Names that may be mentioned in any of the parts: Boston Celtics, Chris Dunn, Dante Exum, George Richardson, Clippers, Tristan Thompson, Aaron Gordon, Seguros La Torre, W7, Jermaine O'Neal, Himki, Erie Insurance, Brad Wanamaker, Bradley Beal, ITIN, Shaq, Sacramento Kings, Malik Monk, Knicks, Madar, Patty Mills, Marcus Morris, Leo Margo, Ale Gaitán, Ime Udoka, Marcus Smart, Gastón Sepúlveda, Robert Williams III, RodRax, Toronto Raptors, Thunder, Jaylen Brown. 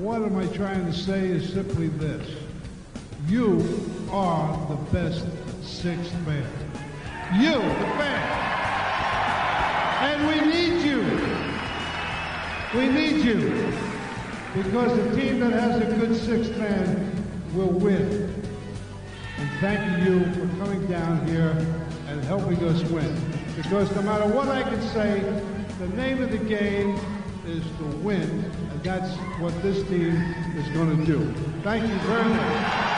What am I trying to say is simply this. You are the best sixth man. You, the best. And we need you. We need you. Because the team that has a good sixth man will win. And thank you for coming down here and helping us win. Because no matter what I can say, the name of the game is to win. And that's what this team is going to do. Thank you very much.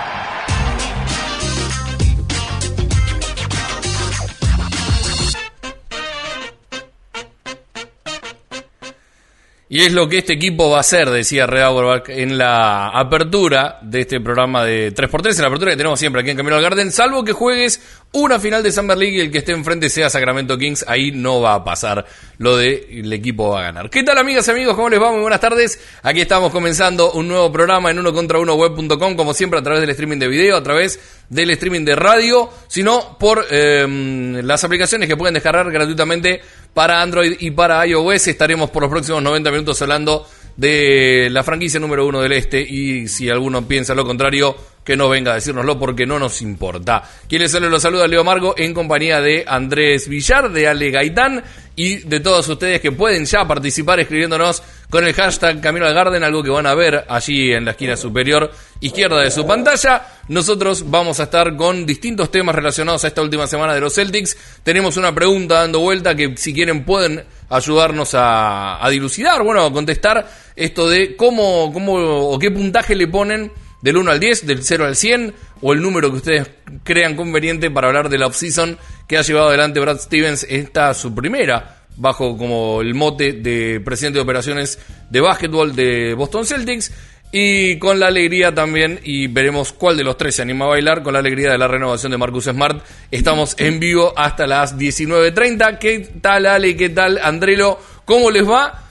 Y es lo que este equipo va a hacer, decía Red Auerbach en la apertura de este programa de 3x3, en la apertura que tenemos siempre aquí en Camino al Garden, salvo que juegues una final de Summer League y el que esté enfrente sea Sacramento Kings, ahí no va a pasar lo de el equipo va a ganar. ¿Qué tal, amigas y amigos? ¿Cómo les va? Muy buenas tardes. Aquí estamos comenzando un nuevo programa en 1contra1web.com, como siempre a través del streaming de video, a través del streaming de radio, sino por las aplicaciones que pueden descargar gratuitamente para Android y para iOS. Estaremos por los próximos 90 minutos hablando de la franquicia número uno del Este, y si alguno piensa lo contrario, que no venga a decírnoslo porque no nos importa. Quien les saluda, Leo Margo, en compañía de Andrés Villar, de Ale Gaitán y de todos ustedes que pueden ya participar escribiéndonos con el hashtag Camino al Garden, algo que van a ver allí en la esquina superior izquierda de su pantalla. Nosotros vamos a estar con distintos temas relacionados a esta última semana de los Celtics. Tenemos una pregunta dando vuelta que, si quieren, pueden ayudarnos a dilucidar, bueno, a contestar esto de cómo o qué puntaje le ponen del 1 al 10, del 0 al 100, o el número que ustedes crean conveniente para hablar de la off-season que ha llevado adelante Brad Stevens, esta su primera, bajo como el mote de presidente de operaciones de básquetbol de Boston Celtics, y con la alegría también, y veremos cuál de los tres se anima a bailar, con la alegría de la renovación de Marcus Smart. Estamos en vivo hasta las 19:30. ¿Qué tal, Ale? ¿Qué tal, Andrelo? ¿Cómo les va?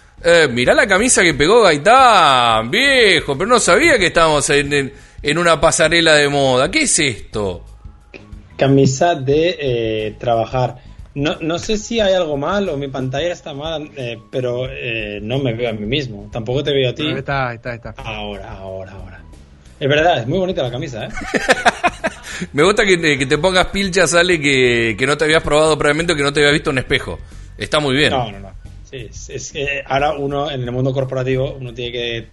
Mirá la camisa que pegó Gaitán, viejo, pero no sabía que estábamos en una pasarela de moda. ¿Qué es esto? Camisa de trabajar. No sé si hay algo mal o mi pantalla está mal, pero no me veo a mí mismo. Tampoco te veo a ti. Está. Ahora. Es verdad, es muy bonita la camisa, ¿eh? Me gusta que te pongas pilchas, Ale, que no te habías probado previamente, que no te habías visto en espejo. Está muy bien. No. Sí, es que ahora uno, en el mundo corporativo, uno tiene que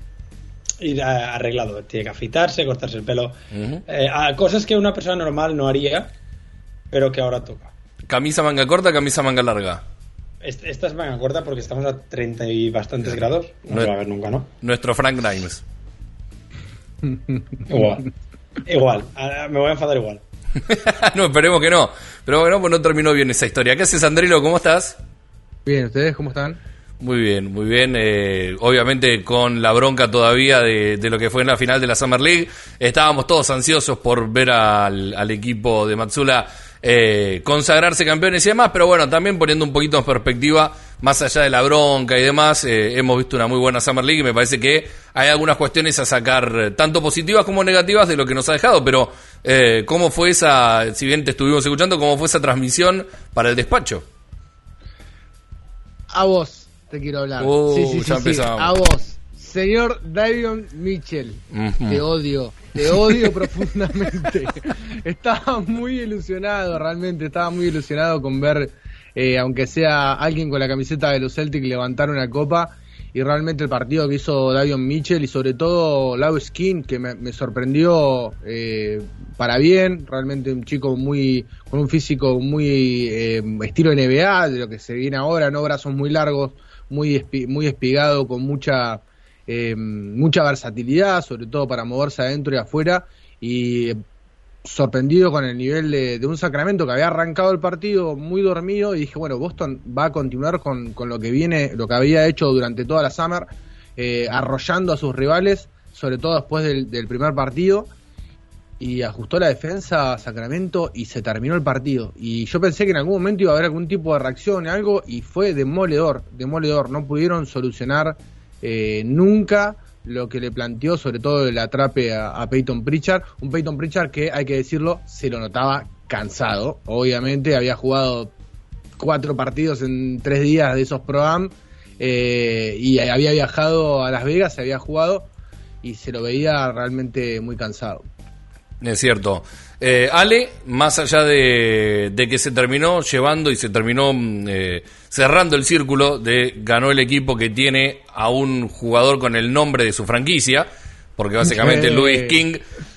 ir arreglado, tiene que afeitarse, cortarse el pelo, uh-huh. Cosas que una persona normal no haría, pero que ahora toca. ¿Camisa manga corta, camisa manga larga? Esta es manga corta porque estamos a 30 y bastantes grados, no se va a ver nunca, ¿no? Nuestro Frank Grimes. Igual, me voy a enfadar igual. No, esperemos que no, pero bueno, pues no terminó bien esa historia. ¿Qué haces, Andrilo? ¿Cómo estás? Bien, ¿ustedes cómo están? Muy bien. Obviamente con la bronca todavía de lo que fue en la final de la Summer League. Estábamos todos ansiosos por ver al equipo de Matsula consagrarse campeones y demás, pero bueno, también poniendo un poquito en perspectiva, más allá de la bronca y demás, hemos visto una muy buena Summer League y me parece que hay algunas cuestiones a sacar, tanto positivas como negativas, de lo que nos ha dejado, pero ¿cómo fue esa, si bien te estuvimos escuchando, cómo fue esa transmisión para el despacho? A vos te quiero hablar. Sí. A vos, señor Davion Mitchell. Uh-huh. Te odio profundamente. Estaba muy ilusionado con ver, aunque sea alguien con la camiseta de los Celtics, levantar una copa, y realmente el partido que hizo Davion Mitchell, y sobre todo Lau Skin, que me sorprendió para bien. Realmente un chico con un físico muy estilo NBA, de lo que se viene ahora, no brazos muy largos, muy espigado, con mucha versatilidad, sobre todo para moverse adentro y afuera, y sorprendido con el nivel de un Sacramento que había arrancado el partido muy dormido, y dije, bueno, Boston va a continuar con lo que viene, lo que había hecho durante toda la Summer, arrollando a sus rivales, sobre todo después del primer partido, y ajustó la defensa a Sacramento y se terminó el partido. Y yo pensé que en algún momento iba a haber algún tipo de reacción, algo, y fue demoledor. No pudieron solucionar nunca lo que le planteó, sobre todo el atrape a Peyton Pritchard, un Peyton Pritchard que, hay que decirlo, se lo notaba cansado. Obviamente había jugado 4 partidos en 3 días de esos Pro Am, y había viajado a Las Vegas, se había jugado y se lo veía realmente muy cansado. Es cierto. Ale, más allá de que se terminó llevando y se terminó cerrando el círculo de ganó el equipo que tiene a un jugador con el nombre de su franquicia, porque básicamente Louis King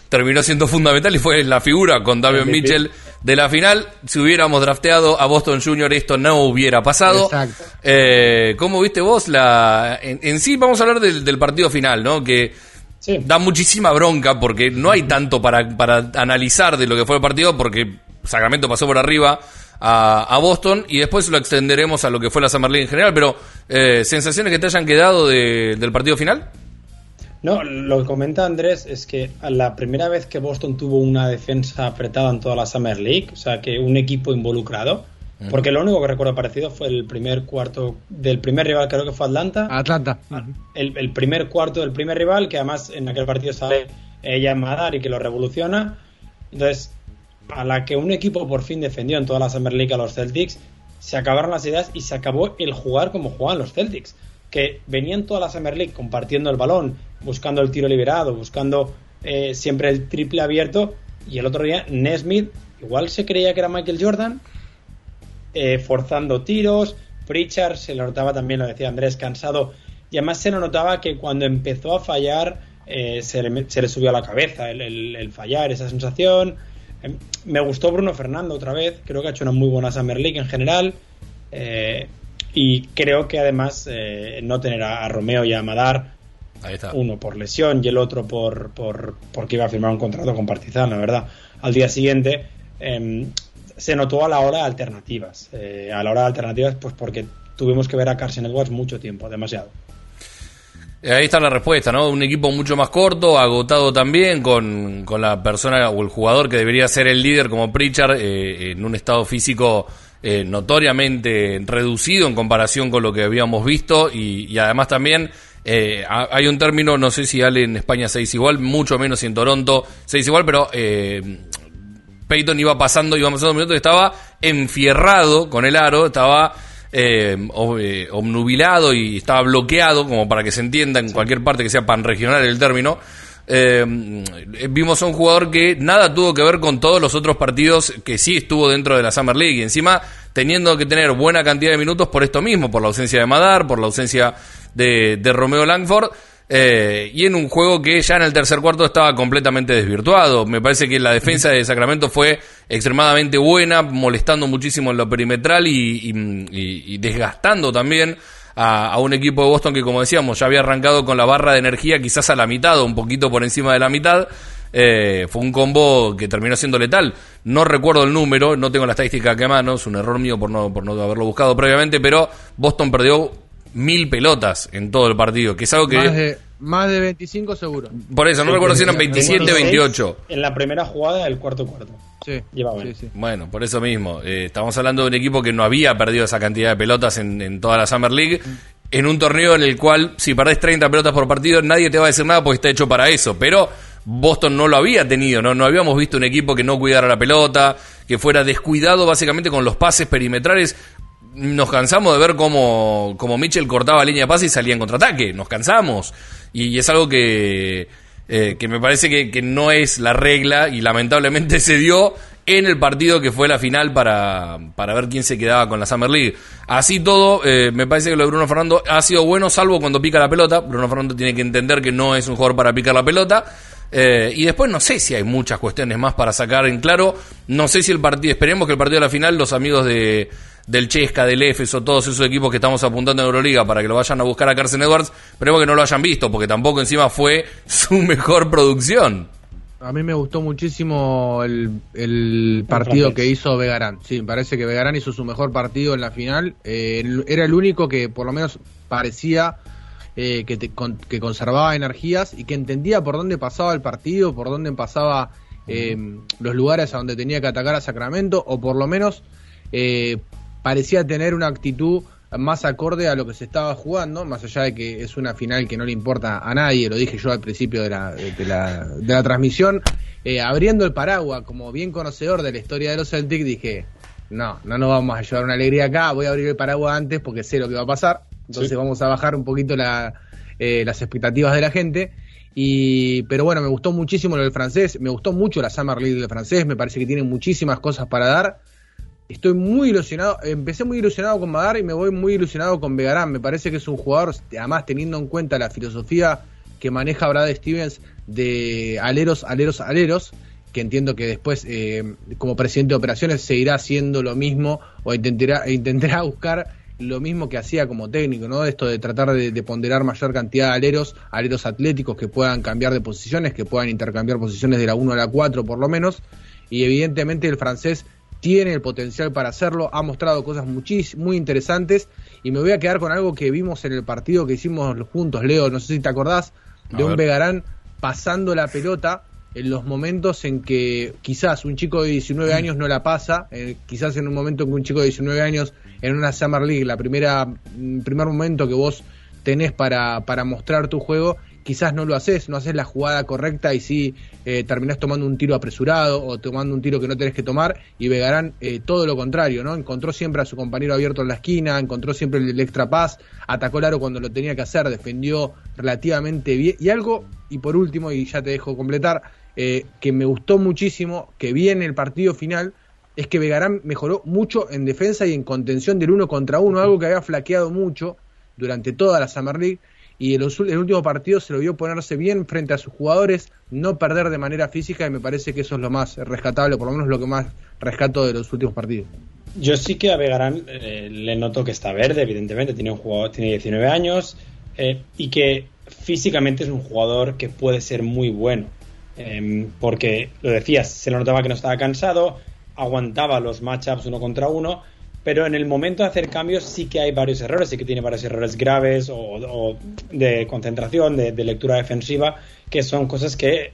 terminó siendo fundamental y fue la figura con Davion Mitchell de la final. Si hubiéramos drafteado a Boston Junior, esto no hubiera pasado. ¿Cómo viste vos la? En sí vamos a hablar del partido final, ¿no? Que sí. Da muchísima bronca porque no hay tanto para analizar de lo que fue el partido, porque Sacramento pasó por arriba a Boston y después lo extenderemos a lo que fue la Summer League en general. Pero ¿sensaciones que te hayan quedado del partido final? No, lo que comenta Andrés es que la primera vez que Boston tuvo una defensa apretada en toda la Summer League, o sea, que un equipo involucrado, porque lo único que recuerdo parecido fue el primer cuarto del primer rival, creo que fue Atlanta. El primer cuarto del primer rival, que además en aquel partido sale ella en Madar y que lo revoluciona. Entonces, a la que un equipo por fin defendió en toda la Summer League a los Celtics, se acabaron las ideas y se acabó el jugar como jugaban los Celtics, que venían toda la Summer League compartiendo el balón, buscando el tiro liberado, buscando siempre el triple abierto, y el otro día Nesmith igual se creía que era Michael Jordan, forzando tiros. Pritchard se lo notaba también, lo decía Andrés, cansado, y además se lo notaba que cuando empezó a fallar se le subió a la cabeza el fallar, esa sensación. Me gustó Bruno Fernando otra vez, creo que ha hecho una muy buena Summer League en general, y creo que además no tener a Romeo y a Madar, ahí está, uno por lesión y el otro porque iba a firmar un contrato con Partizan, la verdad, al día siguiente, se notó a la hora de alternativas. Pues porque tuvimos que ver a Carson Edwards mucho tiempo, demasiado. Ahí está la respuesta, ¿no? Un equipo mucho más corto, agotado también, con la persona o el jugador que debería ser el líder como Pritchard, en un estado físico notoriamente reducido en comparación con lo que habíamos visto, y además también hay un término, no sé si Ale en España se dice igual, mucho menos en Toronto se dice igual, pero Peyton iba pasando minutos y estaba enfierrado con el aro, estaba obnubilado y estaba bloqueado, como para que se entienda en cualquier parte que sea panregional el término. Vimos a un jugador que nada tuvo que ver con todos los otros partidos que sí estuvo dentro de la Summer League, y encima teniendo que tener buena cantidad de minutos por esto mismo, por la ausencia de Madar, por la ausencia de Romeo Langford, y en un juego que ya en el tercer cuarto estaba completamente desvirtuado. Me parece que la defensa de Sacramento fue extremadamente buena, molestando muchísimo en lo perimetral y desgastando también a un equipo de Boston que, como decíamos, ya había arrancado con la barra de energía quizás a la mitad o un poquito por encima de la mitad. Fue un combo que terminó siendo letal. No recuerdo el número, no tengo la estadística que a mano, es un error mío por no haberlo buscado previamente, pero Boston perdió 1,000 pelotas en todo el partido, que es algo que... Más de 25 seguro. Por eso, no recuerdo si eran 27 o 28. En la primera jugada del cuarto cuarto. Sí, sí. Bueno, por eso mismo. Estamos hablando de un equipo que no había perdido esa cantidad de pelotas en toda la Summer League, en un torneo en el cual si perdés 30 pelotas por partido nadie te va a decir nada porque está hecho para eso, pero Boston no lo había tenido, ¿no? No habíamos visto un equipo que no cuidara la pelota, que fuera descuidado básicamente con los pases perimetrales. Nos cansamos de ver cómo Mitchell cortaba línea de pase y salía en contraataque. Nos cansamos. Y es algo que me parece que no es la regla, y lamentablemente se dio en el partido que fue la final para ver quién se quedaba con la Summer League. Así todo, me parece que lo de Bruno Fernando ha sido bueno, salvo cuando pica la pelota. Bruno Fernando tiene que entender que no es un jugador para picar la pelota. Y después no sé si hay muchas cuestiones más para sacar en claro. No sé si el partido, esperemos que el partido de la final, los amigos del Chesca, del Éfeso, todos esos equipos que estamos apuntando en Euroliga para que lo vayan a buscar a Carson Edwards, esperemos que no lo hayan visto, porque tampoco encima fue su mejor producción. A mí me gustó muchísimo el partido que hizo Begarun. Sí, me parece que Begarun hizo su mejor partido en la final. Era el único que por lo menos parecía que conservaba energías y que entendía por dónde pasaba el partido, por dónde pasaba los lugares a donde tenía que atacar a Sacramento, o por lo menos parecía tener una actitud más acorde a lo que se estaba jugando, más allá de que es una final que no le importa a nadie, lo dije yo al principio de la transmisión, abriendo el paraguas, como bien conocedor de la historia de los Celtics, dije, no nos vamos a llevar una alegría acá, voy a abrir el paraguas antes porque sé lo que va a pasar, entonces vamos a bajar un poquito las expectativas de la gente, Pero bueno, me gustó muchísimo lo del francés, me gustó mucho la Summer League del francés, me parece que tiene muchísimas cosas para dar. Estoy muy ilusionado, empecé muy ilusionado con Madar y me voy muy ilusionado con Begarun. Me parece que es un jugador, además teniendo en cuenta la filosofía que maneja Brad Stevens de aleros, que entiendo que después como presidente de operaciones seguirá haciendo lo mismo o intentará buscar lo mismo que hacía como técnico, ¿no? Esto de tratar de ponderar mayor cantidad de aleros atléticos que puedan cambiar de posiciones, que puedan intercambiar posiciones de la 1 a la 4 por lo menos, y evidentemente el francés tiene el potencial para hacerlo, ha mostrado cosas muy interesantes, y me voy a quedar con algo que vimos en el partido que hicimos juntos, Leo, no sé si te acordás, de un Begarun pasando la pelota en los momentos en que quizás un chico de 19 años no la pasa, quizás en un momento en que un chico de 19 años en una Summer League, el primer momento que vos tenés para mostrar tu juego, quizás no haces la jugada correcta y sí terminás tomando un tiro apresurado o tomando un tiro que no tenés que tomar, y Begarun todo lo contrario, ¿no? Encontró siempre a su compañero abierto en la esquina, encontró siempre el extra pass, atacó el aro cuando lo tenía que hacer, defendió relativamente bien, y por último, y ya te dejo completar, que me gustó muchísimo, que vi en el partido final, es que Begarun mejoró mucho en defensa y en contención del 1 contra 1, algo que había flaqueado mucho durante toda la Summer League, y el último partido se lo vio ponerse bien frente a sus jugadores, no perder de manera física, y me parece que eso es lo más rescatable, por lo menos lo que más rescato de los últimos partidos. Yo sí que a Begarun le noto que está verde, evidentemente, tiene 19 años, y que físicamente es un jugador que puede ser muy bueno, porque, lo decías, se lo notaba que no estaba cansado, aguantaba los matchups 1 contra 1, pero en el momento de hacer cambios sí que hay varios errores, sí que tiene varios errores graves o de concentración, de lectura defensiva, que son cosas que,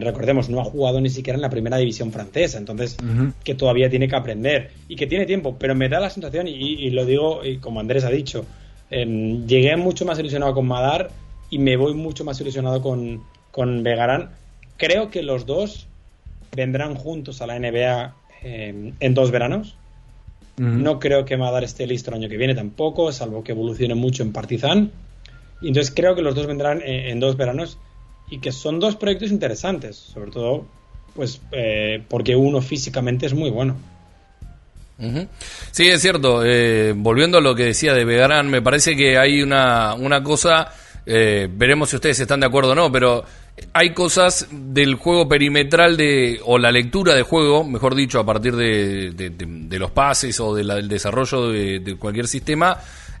recordemos, no ha jugado ni siquiera en la primera división francesa, entonces que todavía tiene que aprender y que tiene tiempo, pero me da la sensación, y lo digo, y como Andrés ha dicho, llegué mucho más ilusionado con Madar y me voy mucho más ilusionado con Begarun. Creo que los dos vendrán juntos a la NBA en 2 veranos. No creo que Madar esté listo el año que viene tampoco, salvo que evolucione mucho en Partizan. Y entonces creo que los dos vendrán en 2 veranos, y que son dos proyectos interesantes, sobre todo pues porque uno físicamente es muy bueno. Sí, es cierto. Volviendo a lo que decía de Begarun, me parece que hay una cosa, veremos si ustedes están de acuerdo o no, pero hay cosas del juego perimetral o la lectura de juego, mejor dicho, a partir de los pases o del desarrollo de cualquier sistema.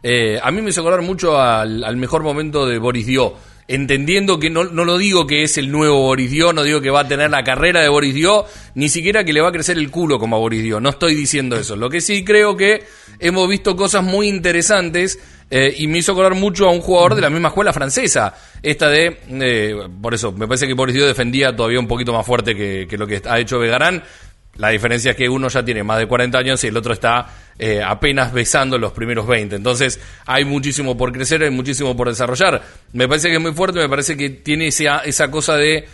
A mí me hizo acordar mucho al mejor momento de Boris Diaw, entendiendo que no lo digo que es el nuevo Boris Diaw, no digo que va a tener la carrera de Boris Diaw, ni siquiera que le va a crecer el culo como a Boris Diaw, no estoy diciendo eso. Lo que sí creo que hemos visto cosas muy interesantes, y me hizo acordar mucho a un jugador de la misma escuela francesa, por eso me parece que Boris Diaw defendía todavía un poquito más fuerte que lo que ha hecho Begarun. La diferencia es que uno ya tiene más de 40 años y el otro está apenas besando los primeros 20. Entonces hay muchísimo por crecer, hay muchísimo por desarrollar. Me parece que es muy fuerte, me parece que tiene esa cosa de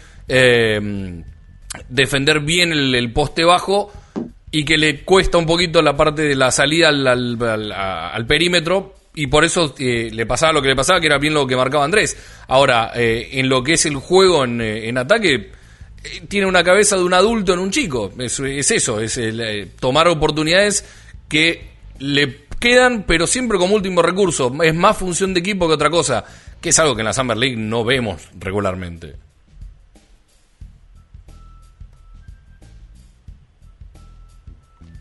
defender bien el poste bajo, y que le cuesta un poquito la parte de la salida al perímetro, y por eso le pasaba lo que le pasaba, que era bien lo que marcaba Andrés. Ahora, en lo que es el juego en ataque, tiene una cabeza de un adulto en un chico. Es eso, es tomar oportunidades que le quedan, pero siempre como último recurso. Es más función de equipo que otra cosa, que es algo que en la Summer League no vemos regularmente.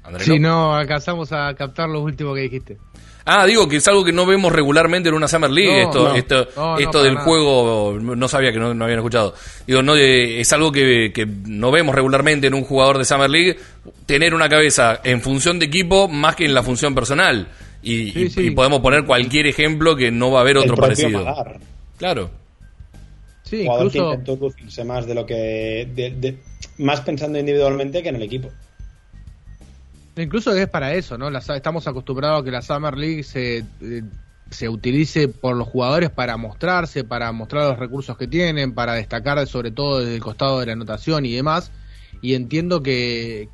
Andrés, sí, no alcanzamos a captar lo último que dijiste. Ah, digo que es algo que no vemos regularmente en una Summer League, esto del nada. Juego, no sabía que no habían escuchado. Digo, no, es algo que no vemos regularmente en un jugador de Summer League, tener una cabeza en función de equipo más que en la función personal. Y podemos poner cualquier ejemplo que no va a haber otro parecido. Madar. Claro. Sí, jugador incluso que intentó lucirse más de lo que más pensando individualmente que en el equipo. Incluso es para eso, ¿no? Estamos acostumbrados a que la Summer League se utilice por los jugadores para mostrarse, para mostrar los recursos que tienen, para destacar sobre todo desde el costado de la anotación y demás. Y entiendo que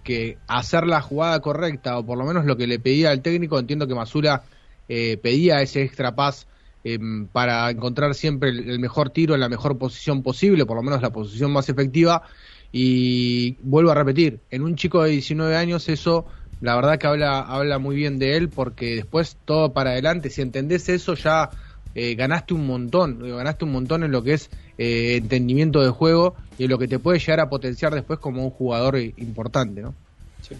hacer la jugada correcta, o por lo menos lo que le pedía al técnico, entiendo que Masula pedía ese extra pass para encontrar siempre el mejor tiro en la mejor posición posible, por lo menos la posición más efectiva. Y vuelvo a repetir, en un chico de 19 años eso la verdad que habla muy bien de él, porque después todo para adelante, si entendés eso ya ganaste un montón en lo que es entendimiento de juego y en lo que te puede llegar a potenciar después como un jugador importante, ¿no? Sí.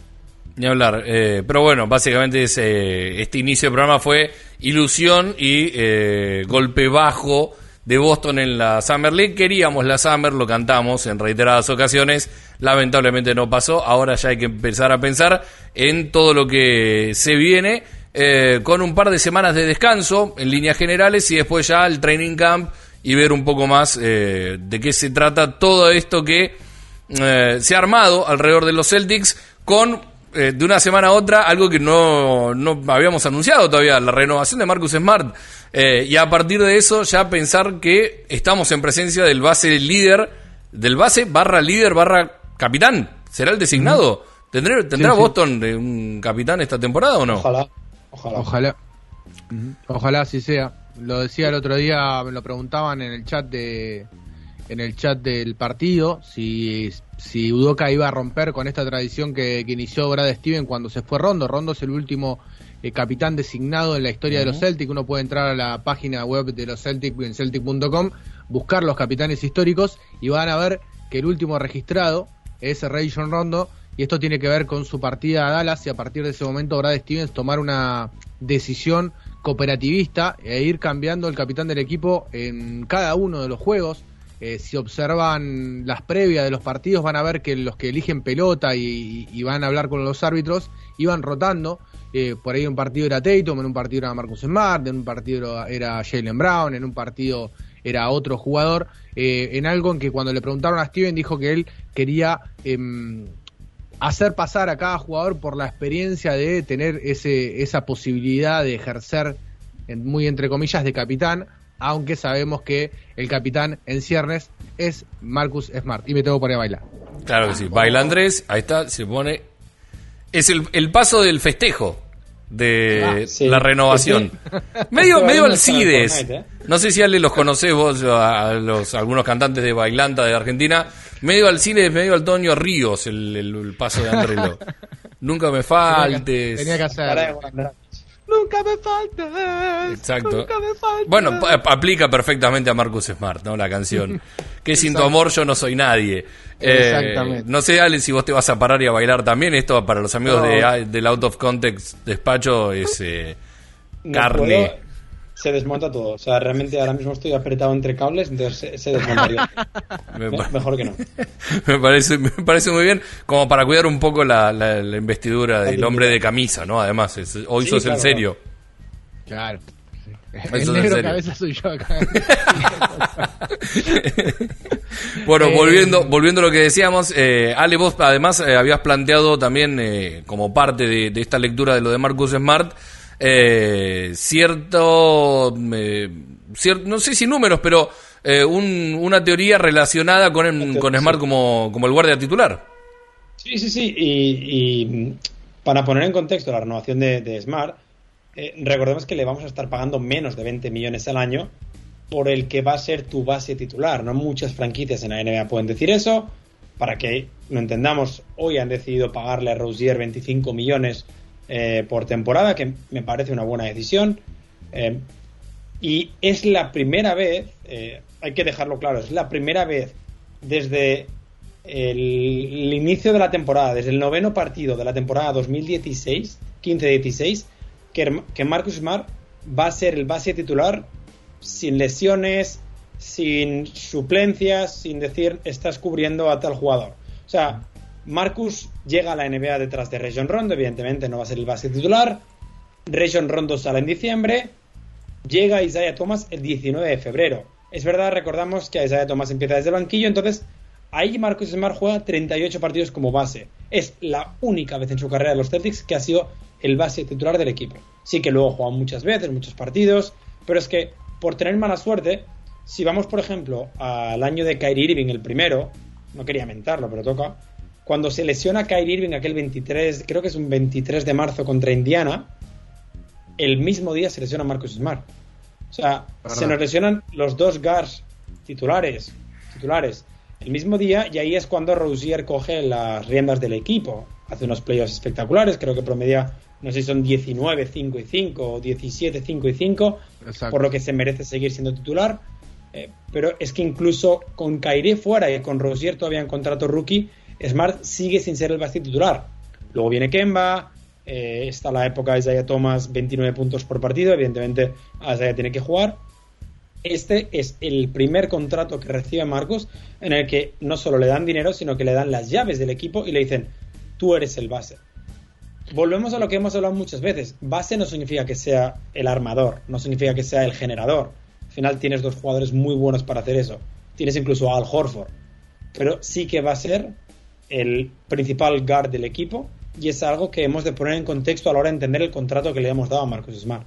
Ni hablar, pero bueno, básicamente es, este inicio del programa fue ilusión y golpe bajo de Boston en la Summer League. Queríamos la Summer, lo cantamos en reiteradas ocasiones, lamentablemente no pasó. Ahora ya hay que empezar a pensar en todo lo que se viene, con un par de semanas de descanso en líneas generales y después ya el training camp y ver un poco más de qué se trata todo esto que se ha armado alrededor de los Celtics, con de una semana a otra algo que no habíamos anunciado todavía, la renovación de Marcus Smart, y a partir de eso ya pensar que estamos en presencia del base líder, del base barra líder barra capitán. ¿Será el designado? ¿Tendrá sí. Boston un capitán esta temporada o no? Ojalá. Ojalá así sea. Lo decía el otro día, me lo preguntaban en el chat del partido, si Udoka iba a romper con esta tradición que inició Brad Stevens cuando se fue Rondo. Rondo es el último capitán designado en la historia de los Celtics. Uno puede entrar a la página web de los Celtics en celtic.com, buscar los capitanes históricos y van a ver que el último registrado es Rajon Rondo, y esto tiene que ver con su partida a Dallas, y a partir de ese momento Brad Stevens tomar una decisión cooperativista e ir cambiando el capitán del equipo en cada uno de los juegos. Si observan las previas de los partidos van a ver que los que eligen pelota y van a hablar con los árbitros iban rotando, por ahí un partido era Tatum, en un partido era Marcus Smart, en un partido era Jaylen Brown, en un partido era otro jugador, en algo en que cuando le preguntaron a Steven dijo que él quería hacer pasar a cada jugador por la experiencia de tener esa posibilidad de ejercer, muy entre comillas, de capitán, aunque sabemos que el capitán en ciernes es Marcus Smart. Y me tengo que poner a bailar. Claro que sí. Baila Andrés, ahí está, se pone. Es el paso del festejo de la renovación. Sí. Medio Alcides. No sé si Ale los conocés vos, a algunos cantantes de bailanta de Argentina. Medio Alcides, medio Antonio Ríos, el paso de Andrés. Nunca me faltes. Tenía que hacer. Nunca me faltes. Exacto. Nunca me faltes. Bueno, aplica perfectamente a Marcus Smart, ¿no? La canción. Que sin tu amor yo no soy nadie. Exactamente. No sé, Ale, si vos te vas a parar y a bailar también. Esto para los amigos del Out of Context Despacho es carne. Puedo. Se desmonta todo. O sea, realmente ahora mismo estoy apretado entre cables, entonces se desmontaría. Mejor que no. Me parece muy bien, como para cuidar un poco la investidura del hombre de camisa, ¿no? Además, hoy sos el serio. Claro. El negro cabeza soy yo acá. Bueno, volviendo a lo que decíamos, Ale, vos además habías planteado también, como parte de esta lectura de lo de Marcus Smart, no sé si números, pero una teoría relacionada con Smart como el guardia titular. Sí. Y para poner en contexto la renovación de Smart, recordemos que le vamos a estar pagando menos de 20 millones al año por el que va a ser tu base titular. No muchas franquicias en la NBA pueden decir eso. Para que lo entendamos, hoy han decidido pagarle a Rozier 25 millones por temporada, que me parece una buena decisión, y es la primera vez, hay que dejarlo claro, es la primera vez desde el inicio de la temporada, desde el noveno partido de la temporada 2016, 15-16, que Marcus Smart va a ser el base titular sin lesiones, sin suplencias, sin decir estás cubriendo a tal jugador. O sea, Marcus llega a la NBA detrás de Rajon Rondo, evidentemente no va a ser el base titular. Rajon Rondo sale en diciembre, llega Isaiah Thomas el 19 de febrero. Es verdad, recordamos que Isaiah Thomas empieza desde el banquillo, entonces ahí Marcus Smart juega 38 partidos como base. Es la única vez en su carrera de los Celtics que ha sido el base titular del equipo. Sí que luego juega muchas veces, muchos partidos, pero es que por tener mala suerte, si vamos por ejemplo al año de Kyrie Irving, el primero, no quería mentarlo, pero toca. Cuando se lesiona Kyrie Irving aquel 23, creo que es un 23 de marzo contra Indiana, el mismo día se lesiona Marcus Smart. O sea, se nos lesionan los dos guards titulares el mismo día, y ahí es cuando Rozier coge las riendas del equipo. Hace unos playoffs espectaculares, creo que promedia, no sé si son 19, 5 y 5 o 17, 5 y 5, exacto, por lo que se merece seguir siendo titular. Pero es que incluso con Kyrie fuera y con Rozier todavía en contrato rookie, Smart sigue sin ser el base titular. Luego viene Kemba, está la época de Isaiah Thomas, 29 puntos por partido, evidentemente Isaiah tiene que jugar. Este es el primer contrato que recibe Marcus en el que no solo le dan dinero, sino que le dan las llaves del equipo y le dicen: tú eres el base. Volvemos a lo que hemos hablado muchas veces: base no significa que sea el armador, no significa que sea el generador. Al final tienes dos jugadores muy buenos para hacer eso, tienes incluso a Al Horford, pero sí que va a ser el principal guard del equipo, y es algo que hemos de poner en contexto a la hora de entender el contrato que le hemos dado a Marcus Smart.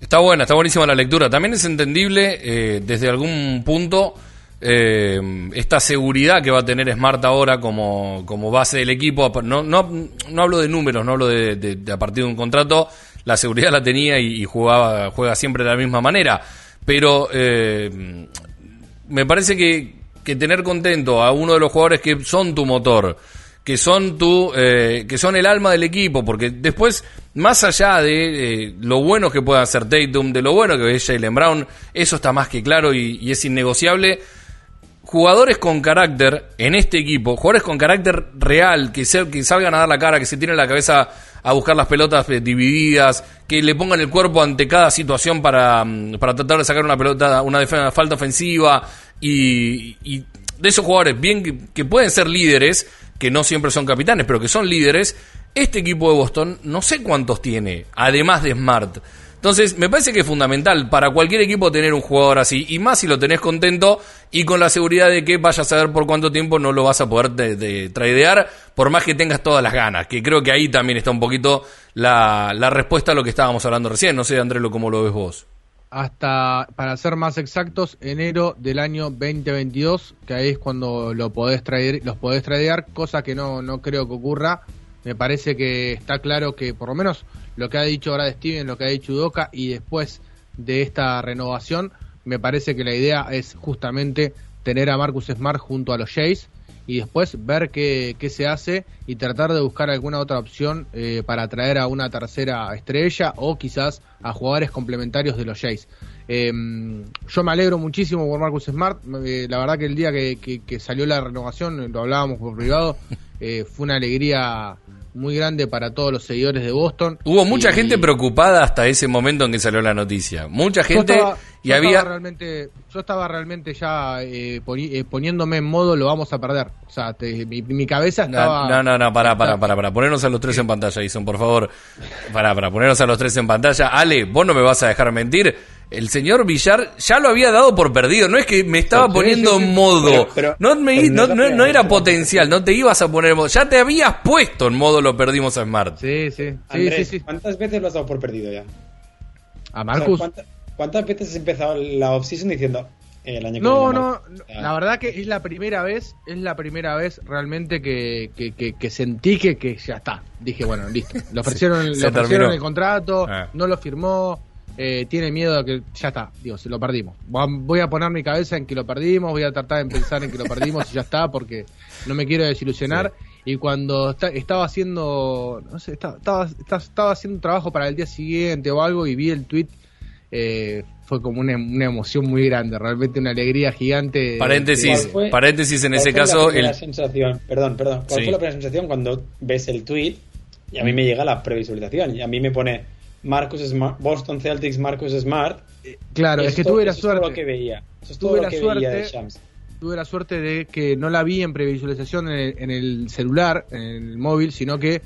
Está buena, está buenísima la lectura. También es entendible desde algún punto esta seguridad que va a tener Smart ahora como base del equipo. No hablo de números, no hablo de a partir de un contrato. La seguridad la tenía y juega siempre de la misma manera. Pero me parece que tener contento a uno de los jugadores que son tu motor, que son el alma del equipo, porque después, más allá de lo bueno que pueda hacer Tatum, de lo bueno que es Jaylen Brown, eso está más que claro y es innegociable. Jugadores con carácter en este equipo, jugadores con carácter real, que salgan a dar la cara, que se tiren la cabeza a buscar las pelotas divididas, que le pongan el cuerpo ante cada situación para tratar de sacar una pelota, una falta ofensiva, y de esos jugadores bien que pueden ser líderes, que no siempre son capitanes, pero que son líderes. Este equipo de Boston, no sé cuántos tiene, además de Smart. Entonces, me parece que es fundamental para cualquier equipo tener un jugador así, y más si lo tenés contento y con la seguridad de que vayas a saber por cuánto tiempo no lo vas a poder tradear, por más que tengas todas las ganas, que creo que ahí también está un poquito la respuesta a lo que estábamos hablando recién. No sé, Andrés, ¿cómo lo ves vos? Hasta, para ser más exactos, enero del año 2022, que ahí es cuando los podés tradear, cosa que no creo que ocurra. Me parece que está claro que, por lo menos lo que ha dicho Brad Stevens, lo que ha dicho Udoka, y después de esta renovación, me parece que la idea es justamente tener a Marcus Smart junto a los Jays y después ver qué se hace y tratar de buscar alguna otra opción para traer a una tercera estrella o quizás a jugadores complementarios de los Jays. Yo me alegro muchísimo por Marcus Smart. La verdad que el día que salió la renovación, lo hablábamos por privado, fue una alegría muy grande para todos los seguidores de Boston. Hubo mucha gente preocupada hasta ese momento en que salió la noticia. Mucha gente. Yo estaba realmente ya poniéndome en modo: lo vamos a perder. O sea, mi cabeza estaba... No, para ponernos a los tres en pantalla, Jason, por favor. Para ponernos a los tres en pantalla. Ale, vos no me vas a dejar mentir. El señor Villar ya lo había dado por perdido. No es que me estaba poniendo en modo. No era potencial. No te ibas a poner en modo. Ya te habías puesto en modo: lo perdimos a Smart. Sí. Andrés, sí. ¿Cuántas veces lo has dado por perdido ya? ¿A Marcus? O sea, ¿cuántas veces has empezado la offseason diciendo el año que viene? No. La verdad que es la primera vez realmente que sentí que ya está. Dije, bueno, listo. Le ofrecieron el contrato, no lo firmó. Tiene miedo a que ya está, se lo perdimos. Voy a poner mi cabeza en que lo perdimos, voy a tratar de pensar en que lo perdimos y ya está, porque no me quiero desilusionar. Sí. Y cuando estaba haciendo trabajo para el día siguiente o algo y vi el tweet, fue como una emoción muy grande, realmente una alegría gigante. Paréntesis en ese caso. ¿Cuál fue la primera sensación cuando ves el tweet? Y a mí me llega la previsualización y a mí me pone: Marcus Smart, Boston Celtics, Marcus Smart. Claro, es que tuve la suerte. Eso es todo lo que veía. Eso es todo lo que veía de Shams. Tuve la suerte de que no la vi en previsualización en el celular, en el móvil, sino que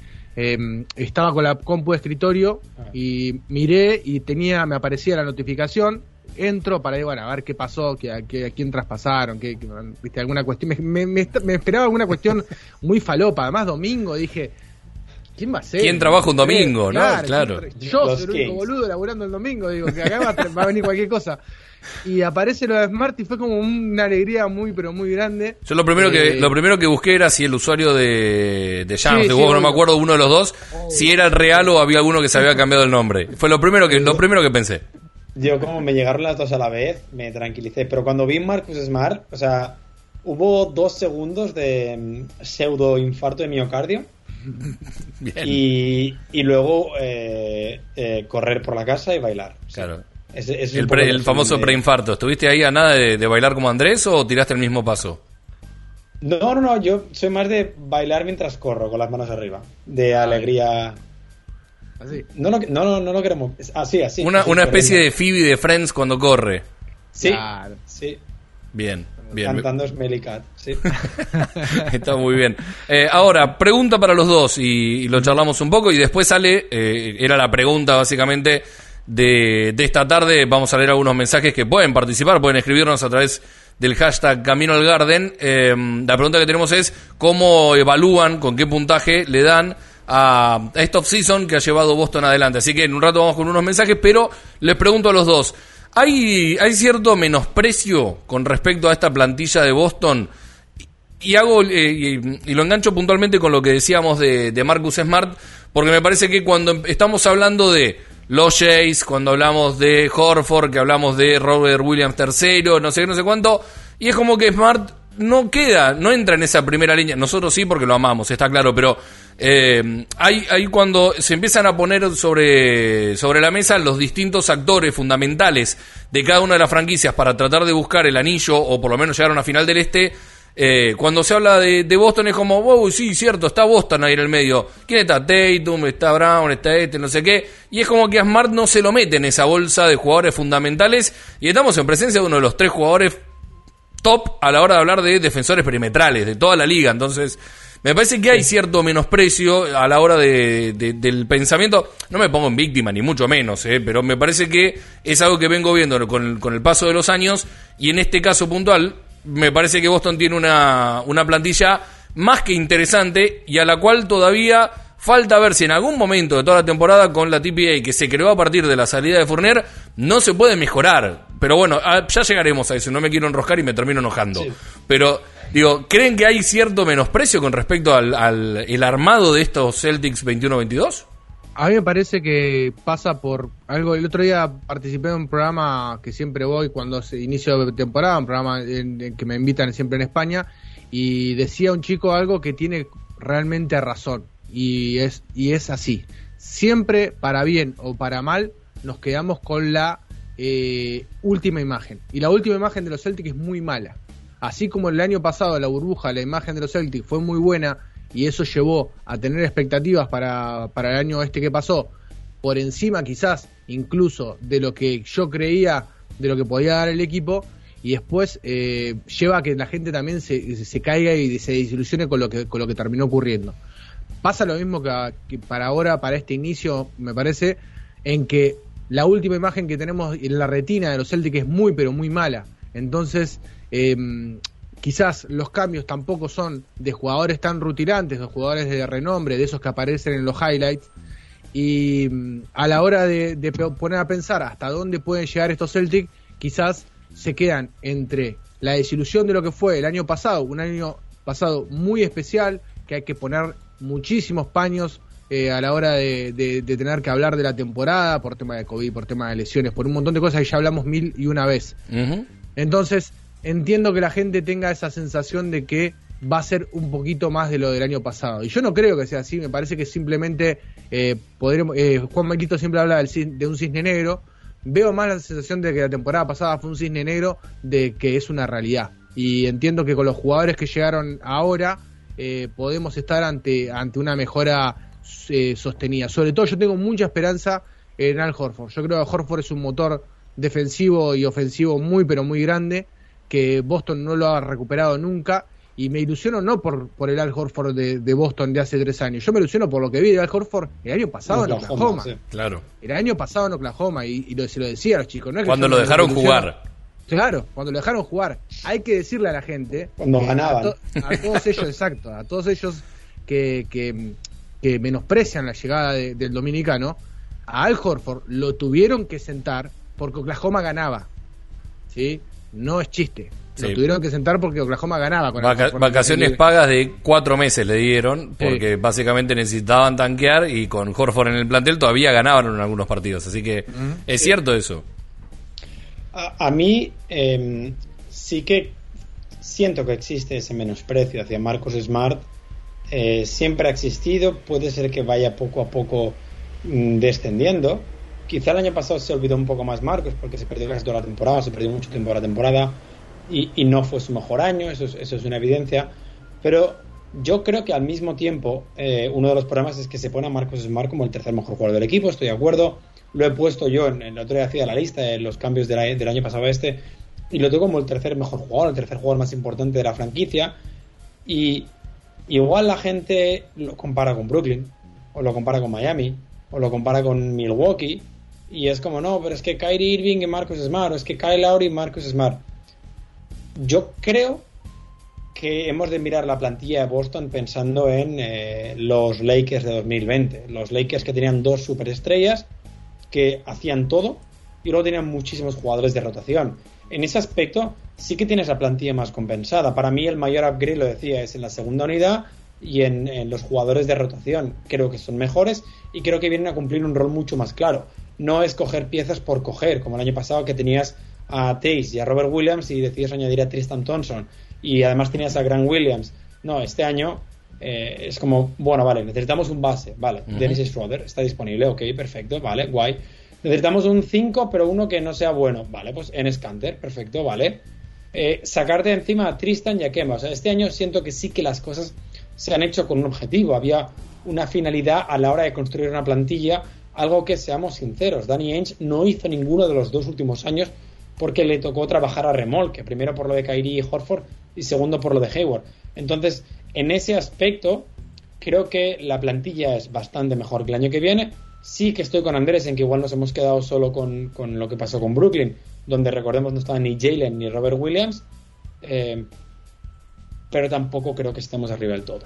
estaba con la compu de escritorio y miré y me aparecía la notificación. Entro para ir a ver qué pasó, a quién traspasaron, viste, alguna cuestión. Me esperaba alguna cuestión muy falopa. Además, domingo dije: ¿quién va a ser? ¿Quién trabaja un domingo? Claro. Yo soy el único boludo laburando el domingo. Digo, que acá va a venir cualquier cosa. Y aparece lo de Smart y fue como una alegría muy, pero muy grande. Yo lo primero que busqué era si el usuario de Shams, no me acuerdo, uno de los dos, si era el real o había alguno que se había cambiado el nombre. Fue lo primero que pensé. Yo como me llegaron las dos a la vez, me tranquilicé. Pero cuando vi Marcus Smart, o sea, hubo 2 segundos de pseudo infarto de miocardio. Bien. Y luego correr por la casa y bailar. O sea, claro. Es el famoso preinfarto. ¿Estuviste ahí a nada de bailar como Andrés o tiraste el mismo paso? No, yo soy más de bailar mientras corro con las manos arriba, de alegría. Así. No lo queremos. Así. Una especie corriendo. De Phoebe de Friends cuando corre. Sí. Claro. Sí. Bien. Cantando Smelly Cat, sí. Está muy bien. Ahora, pregunta para los dos y lo charlamos un poco y después sale, era la pregunta básicamente de esta tarde. Vamos a leer algunos mensajes que pueden participar, pueden escribirnos a través del hashtag Camino al Garden. La pregunta que tenemos es cómo evalúan, con qué puntaje le dan a esta off-season que ha llevado Boston adelante. Así que en un rato vamos con unos mensajes, pero les pregunto a los dos. ¿Hay cierto menosprecio con respecto a esta plantilla de Boston? Y hago y lo engancho puntualmente con lo que decíamos de Marcus Smart, porque me parece que cuando estamos hablando de los Jays, cuando hablamos de Horford, que hablamos de Robert Williams III, no sé cuánto, y es como que Smart no entra en esa primera línea. Nosotros sí, porque lo amamos, está claro, pero hay cuando se empiezan a poner sobre la mesa los distintos actores fundamentales de cada una de las franquicias para tratar de buscar el anillo o por lo menos llegar a una final del Este, cuando se habla de Boston es como, wow, sí, cierto, está Boston ahí en el medio. ¿Quién está? Tatum, está Brown, está no sé qué. Y es como que a Smart no se lo mete en esa bolsa de jugadores fundamentales y estamos en presencia de uno de los 3 jugadores top a la hora de hablar de defensores perimetrales de toda la liga. Entonces me parece que hay cierto menosprecio a la hora del pensamiento. No me pongo en víctima, ni mucho menos, pero me parece que es algo que vengo viendo con el paso de los años. Y en este caso puntual, me parece que Boston tiene una plantilla más que interesante y a la cual todavía falta ver si en algún momento de toda la temporada con la TPA que se creó a partir de la salida de Fournier no se puede mejorar. Pero bueno, ya llegaremos a eso, no me quiero enroscar y me termino enojando. Sí. Pero digo, ¿creen que hay cierto menosprecio con respecto al el armado de estos Celtics 21-22? A mí me parece que pasa por algo. El otro día participé en un programa que siempre voy cuando se inicio de temporada, un programa en que me invitan siempre en España, y decía un chico algo que tiene realmente razón, y es así. Siempre, para bien o para mal, nos quedamos con la última imagen. Y la última imagen de los Celtics es muy mala. Así como el año pasado la burbuja, la imagen de los Celtics fue muy buena y eso llevó a tener expectativas para el año este que pasó, por encima quizás incluso de lo que yo creía, de lo que podía dar el equipo, y después lleva a que la gente también se caiga y se desilusione con lo que terminó ocurriendo. Pasa lo mismo que para ahora, para este inicio, me parece, en que la última imagen que tenemos en la retina de los Celtics es muy pero muy mala. Entonces quizás los cambios tampoco son de jugadores tan rutilantes, de jugadores de renombre, de esos que aparecen en los highlights, y a la hora de poner a pensar hasta dónde pueden llegar estos Celtics, quizás se quedan entre la desilusión de lo que fue el año pasado, un año pasado muy especial, que hay que poner muchísimos paños a la hora de tener que hablar de la temporada, por tema de COVID, por tema de lesiones, por un montón de cosas que ya hablamos 1001 vez. Uh-huh. Entonces, entiendo que la gente tenga esa sensación de que va a ser un poquito más de lo del año pasado. Y yo no creo que sea así, me parece que simplemente Juan Maquito siempre habla de un cisne negro. Veo más la sensación de que la temporada pasada fue un cisne negro, de que es una realidad. Y entiendo que con los jugadores que llegaron ahora podemos estar ante una mejora sostenida. Sobre todo yo tengo mucha esperanza en Al Horford. Yo creo que Horford es un motor defensivo y ofensivo muy pero muy grande, que Boston no lo ha recuperado nunca, y me ilusiono no por el Al Horford de Boston de hace 3 años, yo me ilusiono por lo que vi de Al Horford el año pasado en Oklahoma. Sí, claro. El año pasado en Oklahoma, y se lo decía a los chicos, no es que cuando lo dejaron jugar. Claro, cuando lo dejaron jugar. Hay que decirle a la gente, cuando ganaban, a todos ellos, exacto, a todos ellos que menosprecian la llegada del dominicano, a Al Horford lo tuvieron que sentar porque Oklahoma ganaba, ¿sí? No es chiste. Sí. Lo tuvieron que sentar porque Oklahoma ganaba. Con vacaciones pagas de 4 meses le dieron, porque sí, básicamente necesitaban tanquear, y con Horford en el plantel todavía ganaban en algunos partidos. Así que es cierto eso. A mí sí que siento que existe ese menosprecio hacia Marcus Smart. Siempre ha existido, puede ser que vaya poco a poco descendiendo. Quizá el año pasado se olvidó un poco más Marcus porque se perdió casi toda la temporada, se perdió mucho tiempo de la temporada y no fue su mejor año, eso es una evidencia. Pero yo creo que al mismo tiempo uno de los problemas es que se pone a Marcus Smart como el tercer mejor jugador del equipo, estoy de acuerdo. Lo he puesto yo, el otro día hacía la lista de los cambios del año pasado a este, y lo tengo como el tercer mejor jugador, el tercer jugador más importante de la franquicia. Y igual la gente lo compara con Brooklyn, o lo compara con Miami, o lo compara con Milwaukee, y es como, no, pero es que Kyrie Irving y Marcus Smart, o es que Kyle Lowry y Marcus Smart. Yo creo que hemos de mirar la plantilla de Boston pensando en los Lakers de 2020, los Lakers que tenían dos superestrellas que hacían todo y luego tenían muchísimos jugadores de rotación. En ese aspecto sí que tienes la plantilla más compensada. Para mí el mayor upgrade, lo decía, es en la segunda unidad y en los jugadores de rotación. Creo que son mejores y creo que vienen a cumplir un rol mucho más claro. No es coger piezas por coger, como el año pasado que tenías a Tays y a Robert Williams y decides añadir a Tristan Thompson y además tenías a Grant Williams. No, este año es como, bueno, vale, necesitamos un base, vale, uh-huh. Dennis Schröder está disponible, ok, perfecto, vale, guay. Necesitamos un 5, pero uno que no sea bueno. Vale, pues en Scanter, perfecto, vale. Sacarte encima a Tristan y a Kemba. O sea, este año siento que sí que las cosas se han hecho con un objetivo. Había una finalidad a la hora de construir una plantilla. Algo que, seamos sinceros, Danny Ainge no hizo ninguno de los dos últimos años porque le tocó trabajar a remolque. Primero por lo de Kyrie y Horford y segundo por lo de Hayward. Entonces, en ese aspecto, creo que la plantilla es bastante mejor que el año que viene. Sí que estoy con Andrés en que igual nos hemos quedado solo con lo que pasó con Brooklyn, donde recordemos no estaban ni Jaylen ni Robert Williams, pero tampoco creo que estemos arriba del todo.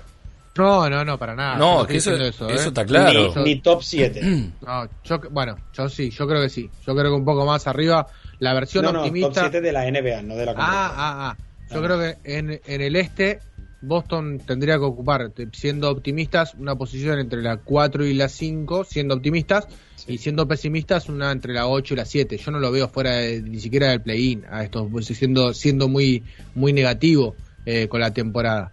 No, para nada. No, es que eso está claro. Ni top 7. No, yo creo que sí. Yo creo que un poco más arriba, la versión optimista. No, top 7 de la NBA, no de la conferencia. Yo creo que en el este Boston tendría que ocupar, siendo optimistas, una posición entre la 4 y la 5, siendo optimistas, sí. Y siendo pesimistas, una entre la 8 y la 7. Yo no lo veo fuera ni siquiera del play-in, a esto, siendo muy, muy negativo con la temporada.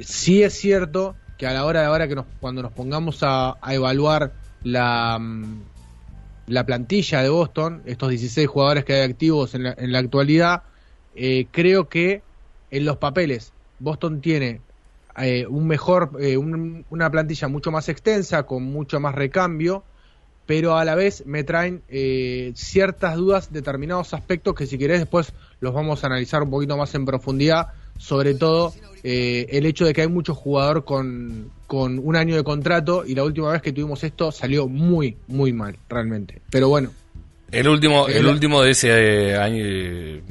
Sí es cierto que a la hora de ahora, cuando nos pongamos a evaluar la plantilla de Boston, estos 16 jugadores que hay activos en la actualidad, creo que en los papeles, Boston tiene una plantilla mucho más extensa, con mucho más recambio, pero a la vez me traen ciertas dudas, determinados aspectos que, si querés, después los vamos a analizar un poquito más en profundidad, sobre todo el hecho de que hay muchos jugadores con un año de contrato, y la última vez que tuvimos esto salió muy, muy mal, realmente. Pero bueno. El último de ese año... el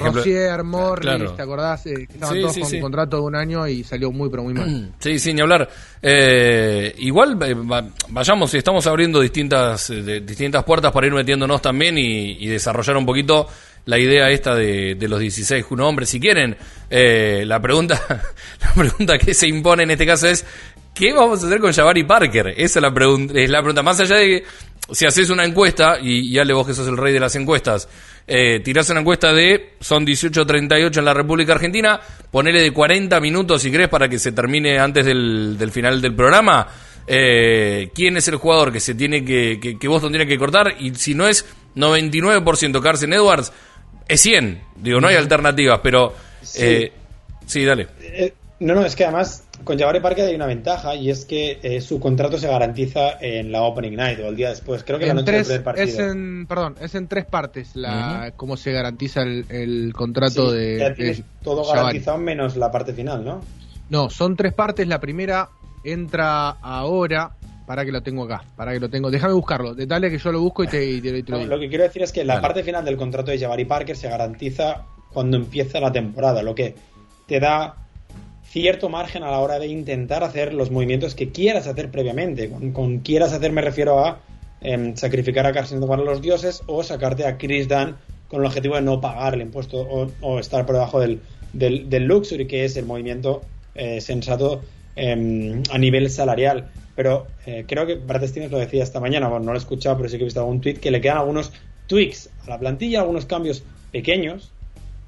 Rozier, Morris, claro. ¿Te acordás? Estaban todos con contrato de un año y salió muy, pero muy mal. Sí, ni hablar. Igual vayamos, estamos abriendo distintas puertas para ir metiéndonos también y desarrollar un poquito la idea esta de los 16 nombres. Si quieren, la pregunta que se impone en este caso es, ¿qué vamos a hacer con Jabari Parker? Esa es la pregunta. Más allá de que si haces una encuesta, y Ale, vos que sos el rey de las encuestas, tirás una encuesta de, son 18:38 en la República Argentina, ponele de 40 minutos si querés para que se termine antes del final del programa. ¿Quién es el jugador que se tiene que Boston tiene que cortar? Y si no es 99% Carson Edwards, es 100. Digo, no hay alternativas, pero... sí, dale. No, es que además... Con Jabari Parker hay una ventaja y es que su contrato se garantiza en la Opening Night o el día después. Creo que en la noche del partido. Es en tres partes cómo se garantiza el contrato de todo Jabari. Garantizado menos la parte final, ¿no? No, son tres partes. La primera entra ahora. Para que lo tengo acá. Déjame buscarlo. Dale que yo lo busco y te lo digo. Lo que quiero decir es que la parte final del contrato de Jabari Parker se garantiza cuando empieza la temporada, lo que te da cierto margen a la hora de intentar hacer los movimientos que quieras hacer previamente. Con quieras hacer me refiero a sacrificar a Carson para los dioses o sacarte a Chris Dunn con el objetivo de no pagar el impuesto o estar por debajo del luxury, que es el movimiento sensato a nivel salarial. Pero creo que Brad Stevens lo decía esta mañana, bueno, no lo he escuchado, pero sí que he visto algún tweet que le quedan algunos tweaks a la plantilla, algunos cambios pequeños.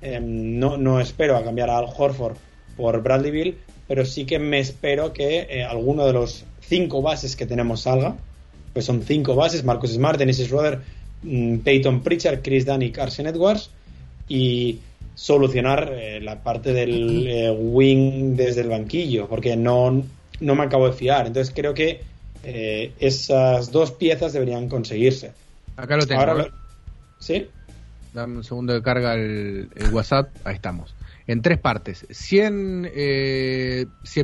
No espero a cambiar a Al Horford por Bradley Beal, pero sí que me espero que alguno de los 5 bases que tenemos salga. Pues son 5 bases: Marcus Smart, Dennis Schröder, Peyton Pritchard, Chris Dunn y Carson Edwards, y solucionar la parte del wing desde el banquillo, porque no me acabo de fiar. Entonces creo que esas 2 piezas deberían conseguirse. Acá lo tengo. Ahora, ¿sí? Dame un segundo que carga el WhatsApp. Ahí estamos. En 3 partes. 100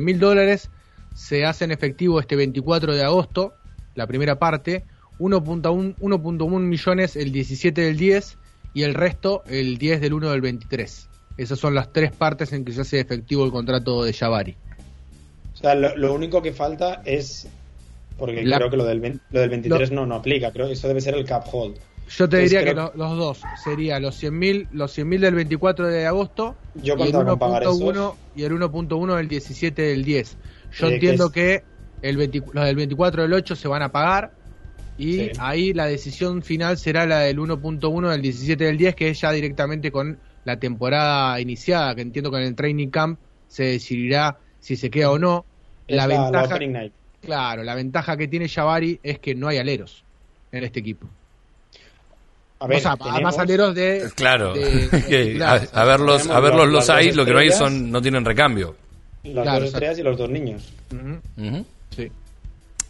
mil dólares se hacen efectivo este 24 de agosto, la primera parte. 1.1 millones el 17 del 10 y el resto el 10 del 1 del 23. Esas son las 3 partes en que se hace efectivo el contrato de Jabari. O sea, lo único que falta es... Porque creo que lo del 23 no aplica. Creo que eso debe ser el cap hold. Yo te diría que los 2 serían los 100.000 del 24 de agosto yo y el 1.1 y el 1.1 del 17 del 10. Yo entiendo que los del 24 del 8 se van a pagar y ahí la decisión final será la del 1.1 del 17 del 10, que es ya directamente con la temporada iniciada, que entiendo que en el training camp se decidirá si se queda o no. La opening night. Claro, la ventaja que tiene Jabari es que no hay aleros en este equipo. A ver, o sea, más aleros de... Claro, de a verlos los hay, lo que no hay son... No tienen recambio. Las 2 estrellas y los 2 niños. Uh-huh. Uh-huh. Sí.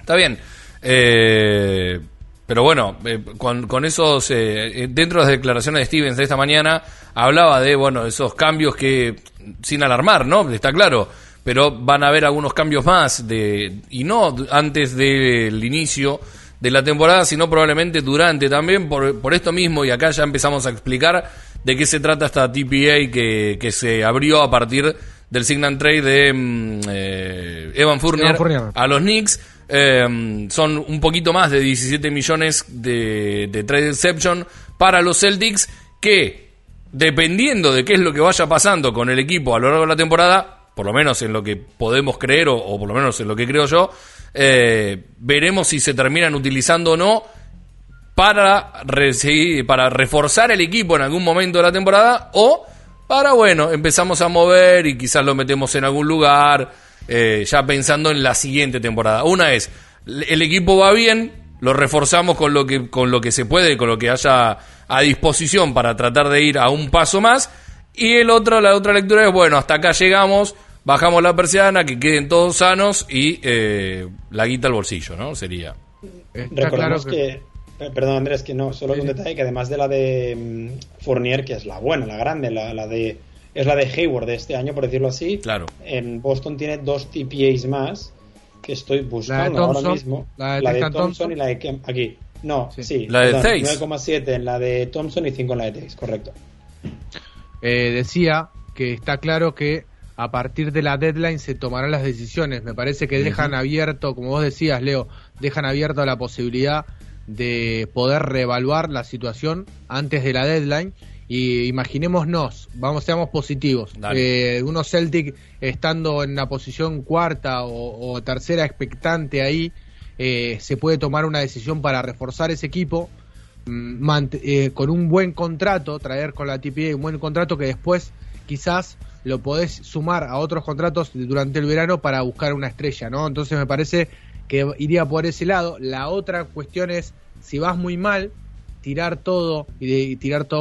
Está bien. Pero bueno, con esos... dentro de las declaraciones de Stevens de esta mañana, hablaba de esos cambios que... Sin alarmar, ¿no? Está claro. Pero van a haber algunos cambios más y no antes del inicio de la temporada, sino probablemente durante también, por esto mismo, y acá ya empezamos a explicar de qué se trata esta TPA que se abrió a partir del sign and trade de Evan Fournier a los Knicks. Son un poquito más de 17 millones de trade exception para los Celtics, que dependiendo de qué es lo que vaya pasando con el equipo a lo largo de la temporada, por lo menos en lo que podemos creer, o por lo menos en lo que creo yo, veremos si se terminan utilizando o no para reforzar el equipo en algún momento de la temporada, o para, empezamos a mover y quizás lo metemos en algún lugar, ya pensando en la siguiente temporada. Una es, el equipo va bien, lo reforzamos con lo que se puede, con lo que haya a disposición para tratar de ir a un paso más, y la otra lectura es, hasta acá llegamos, bajamos la persiana, que queden todos sanos y la guita al bolsillo, ¿no? Sería. Recordemos que... Perdón, Andrés, que no, solo un detalle, que además de la de Fournier, que es la buena, la grande, es la de Hayward de este año, por decirlo así. Claro. En Boston tiene 2 TPAs más que estoy buscando ahora mismo. La de Thompson y la de Kemp. Aquí. No, sí. La de Tays. 9,7 en la de Thompson y 5 en la de Tays, correcto. Decía que está claro que a partir de la deadline se tomarán las decisiones. Me parece que dejan abierto, como vos decías, Leo, dejan abierto la posibilidad de poder reevaluar la situación antes de la deadline. Y imaginémonos, seamos positivos, unos Celtic estando en la posición cuarta o tercera expectante ahí, se puede tomar una decisión para reforzar ese equipo con un buen contrato, traer con la TPA un buen contrato que después quizás lo podés sumar a otros contratos durante el verano para buscar una estrella, ¿no? Entonces me parece que iría por ese lado. La otra cuestión es, si vas muy mal, tirar todo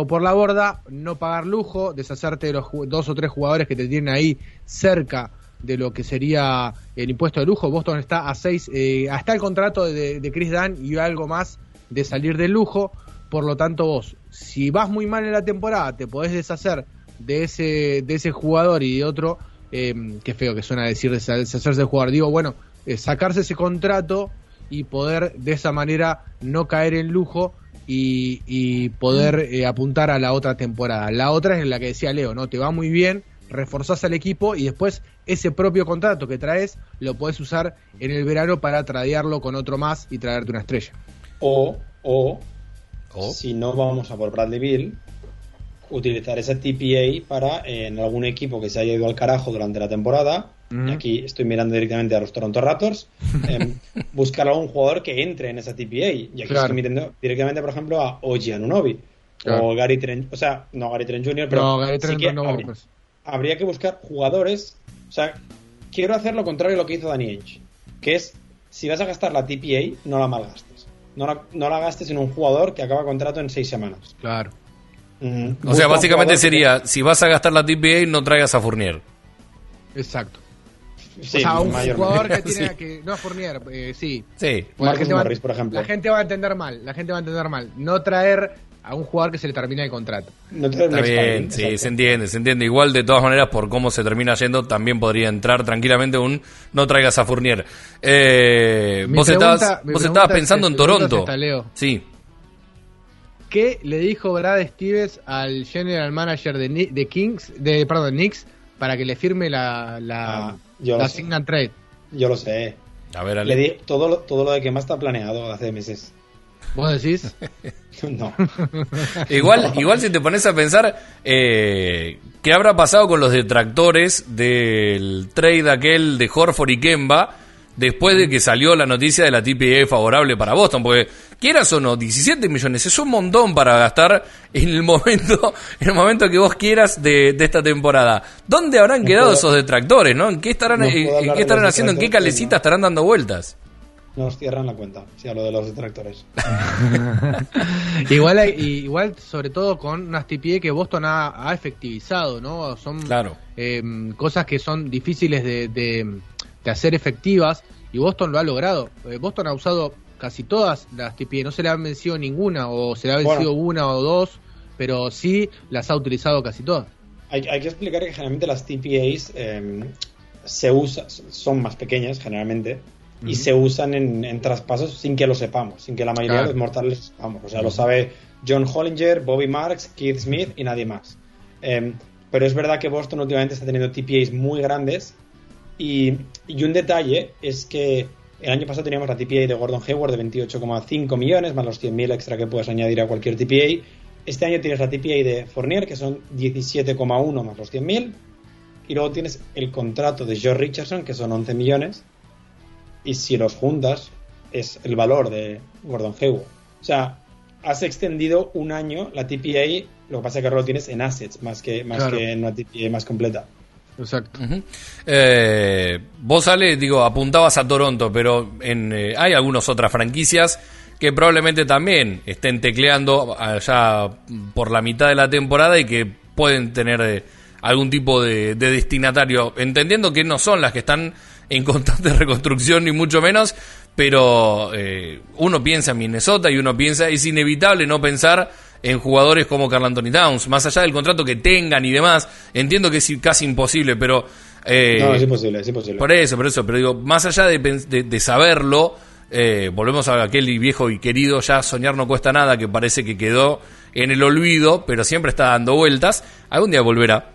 por la borda, no pagar lujo, deshacerte de los 2 o 3 jugadores que te tienen ahí cerca de lo que sería el impuesto de lujo. Boston está a 6, hasta el contrato de Chris Dunn y algo más de salir del lujo. Por lo tanto, vos, si vas muy mal en la temporada, te podés deshacer de ese jugador y de otro, qué feo que suena decir deshacerse del jugador, sacarse ese contrato y poder de esa manera no caer en lujo y poder apuntar a la otra temporada. La otra es la que decía Leo, ¿no? Te va muy bien, reforzás al equipo y después ese propio contrato que traes lo podés usar en el verano para tradearlo con otro más y traerte una estrella. O si no vamos a por Bradley Beal, utilizar esa TPA para en algún equipo que se haya ido al carajo durante la temporada, y aquí estoy mirando directamente a los Toronto Raptors, buscar a un jugador que entre en esa TPA, y aquí estoy mirando directamente, por ejemplo, a Oji Anunoby o Gary Trent, o sea, no Gary Trent Jr., pero no, Gary Trent, sí que no, habría que buscar jugadores. O sea, quiero hacer lo contrario a lo que hizo Danny Ainge, que es, si vas a gastar la TPA, no la malgastes, no la gastes en un jugador que acaba contrato en 6 semanas. Claro. O sea, básicamente sería, si vas a gastar la TPA, no traigas a Fournier. Exacto. Sí, o sea, un jugador que tiene que... No, Fournier, sí. Marcus Morris, por ejemplo. La gente va a entender mal. No traer a un jugador que se le termina el contrato. Está bien, sí, exacto. Se entiende. Igual, de todas maneras, por cómo se termina yendo, también podría entrar tranquilamente un no traigas a Fournier. Vos estabas pensando en Toronto. Sí. ¿Qué le dijo Brad Stevens al general manager de Knicks para que le firme la sign and trade? Yo lo sé. A ver, Ale. Le di todo lo de que más está planeado hace meses. ¿Vos decís? No. Igual si te pones a pensar, ¿qué habrá pasado con los detractores del trade aquel de Horford y Kemba después de que salió la noticia de la TPA favorable para Boston? Porque quieras o no, 17 millones es un montón para gastar en el momento que vos quieras de esta temporada. ¿Dónde habrán quedado esos detractores, no? ¿En qué estarán haciendo? ¿En qué calecita estarán dando vueltas? Nos cierran la cuenta, si hablo de los detractores. igual, sobre todo con unas TPA que Boston ha efectivizado, ¿no? Son cosas que son difíciles de hacer efectivas, y Boston lo ha logrado. Boston ha usado casi todas las TPA, no se le ha vencido ninguna, o se le ha vencido una o dos, pero sí las ha utilizado casi todas. Hay que explicar que generalmente las TPAs son más pequeñas generalmente, y se usan en traspasos sin que lo sepamos, sin que la mayoría de los mortales lo sepamos. O sea, lo sabe John Hollinger, Bobby Marks, Keith Smith y nadie más. Pero es verdad que Boston últimamente está teniendo TPAs muy grandes. Y un detalle es que el año pasado teníamos la TPA de Gordon Hayward de 28,5 millones, más los 100.000 extra que puedes añadir a cualquier TPA. Este año tienes la TPA de Fournier, que son 17,1 más los 100.000. Y luego tienes el contrato de Joe Richardson, que son 11 millones. Y si los juntas, es el valor de Gordon Hayward. O sea, has extendido un año la TPA, lo que pasa es que ahora lo tienes en assets, más que en una TPA más completa. Exacto. Vos, Ale, apuntabas a Toronto, pero hay algunas otras franquicias que probablemente también estén tecleando allá por la mitad de la temporada y que pueden tener algún tipo de destinatario, entendiendo que no son las que están en constante reconstrucción ni mucho menos, pero uno piensa en Minnesota y es inevitable no pensar en jugadores como Karl Anthony Towns, más allá del contrato que tengan y demás. Entiendo que es casi imposible, pero no, es imposible. Por eso, pero digo, más allá de saberlo, volvemos a aquel viejo y querido, ya soñar no cuesta nada, que parece que quedó en el olvido, pero siempre está dando vueltas. Algún día volverá.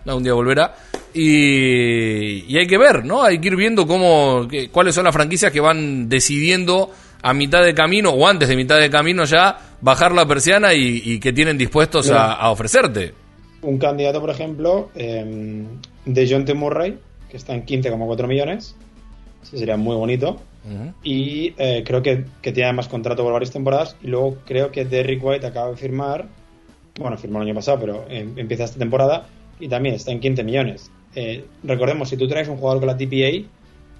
Y hay que ver, ¿no? Hay que ir viendo cuáles son las franquicias que van decidiendo a mitad de camino o antes de mitad de camino ya bajar la persiana y que tienen dispuestos a ofrecerte. Un candidato, por ejemplo, DeJounte Murray, que está en 15,4 millones. Eso sería muy bonito. Y creo que tiene además contrato por varias temporadas. Y luego creo que Derrick White acaba de firmar. Bueno, firmó el año pasado, pero empieza esta temporada. Y también está en 15 millones. Recordemos, si tú traes un jugador con la TPA,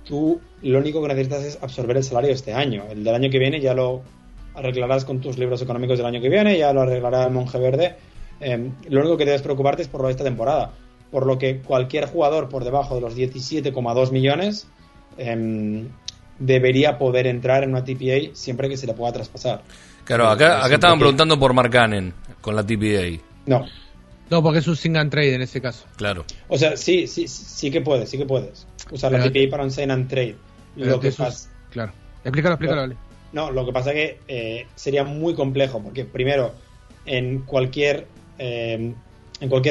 tú lo único que necesitas es absorber el salario este año. El del año que viene ya lo arreglarás con tus libros económicos del año que viene, ya lo arreglará el Monje Verde. Lo único que debes preocuparte es por lo de esta temporada. Por lo que cualquier jugador por debajo de los 17,2 millones debería poder entrar en una TPA siempre que se la pueda traspasar. Claro, acá estaban preguntando por Markkanen con la TPA. No, porque es un sign and trade en ese caso. Claro. O sea, sí que puedes usar la TPA para un sign and trade. Lo que pasa... Claro. Explícalo, Ale. No, lo que pasa es que sería muy complejo, porque primero, en cualquier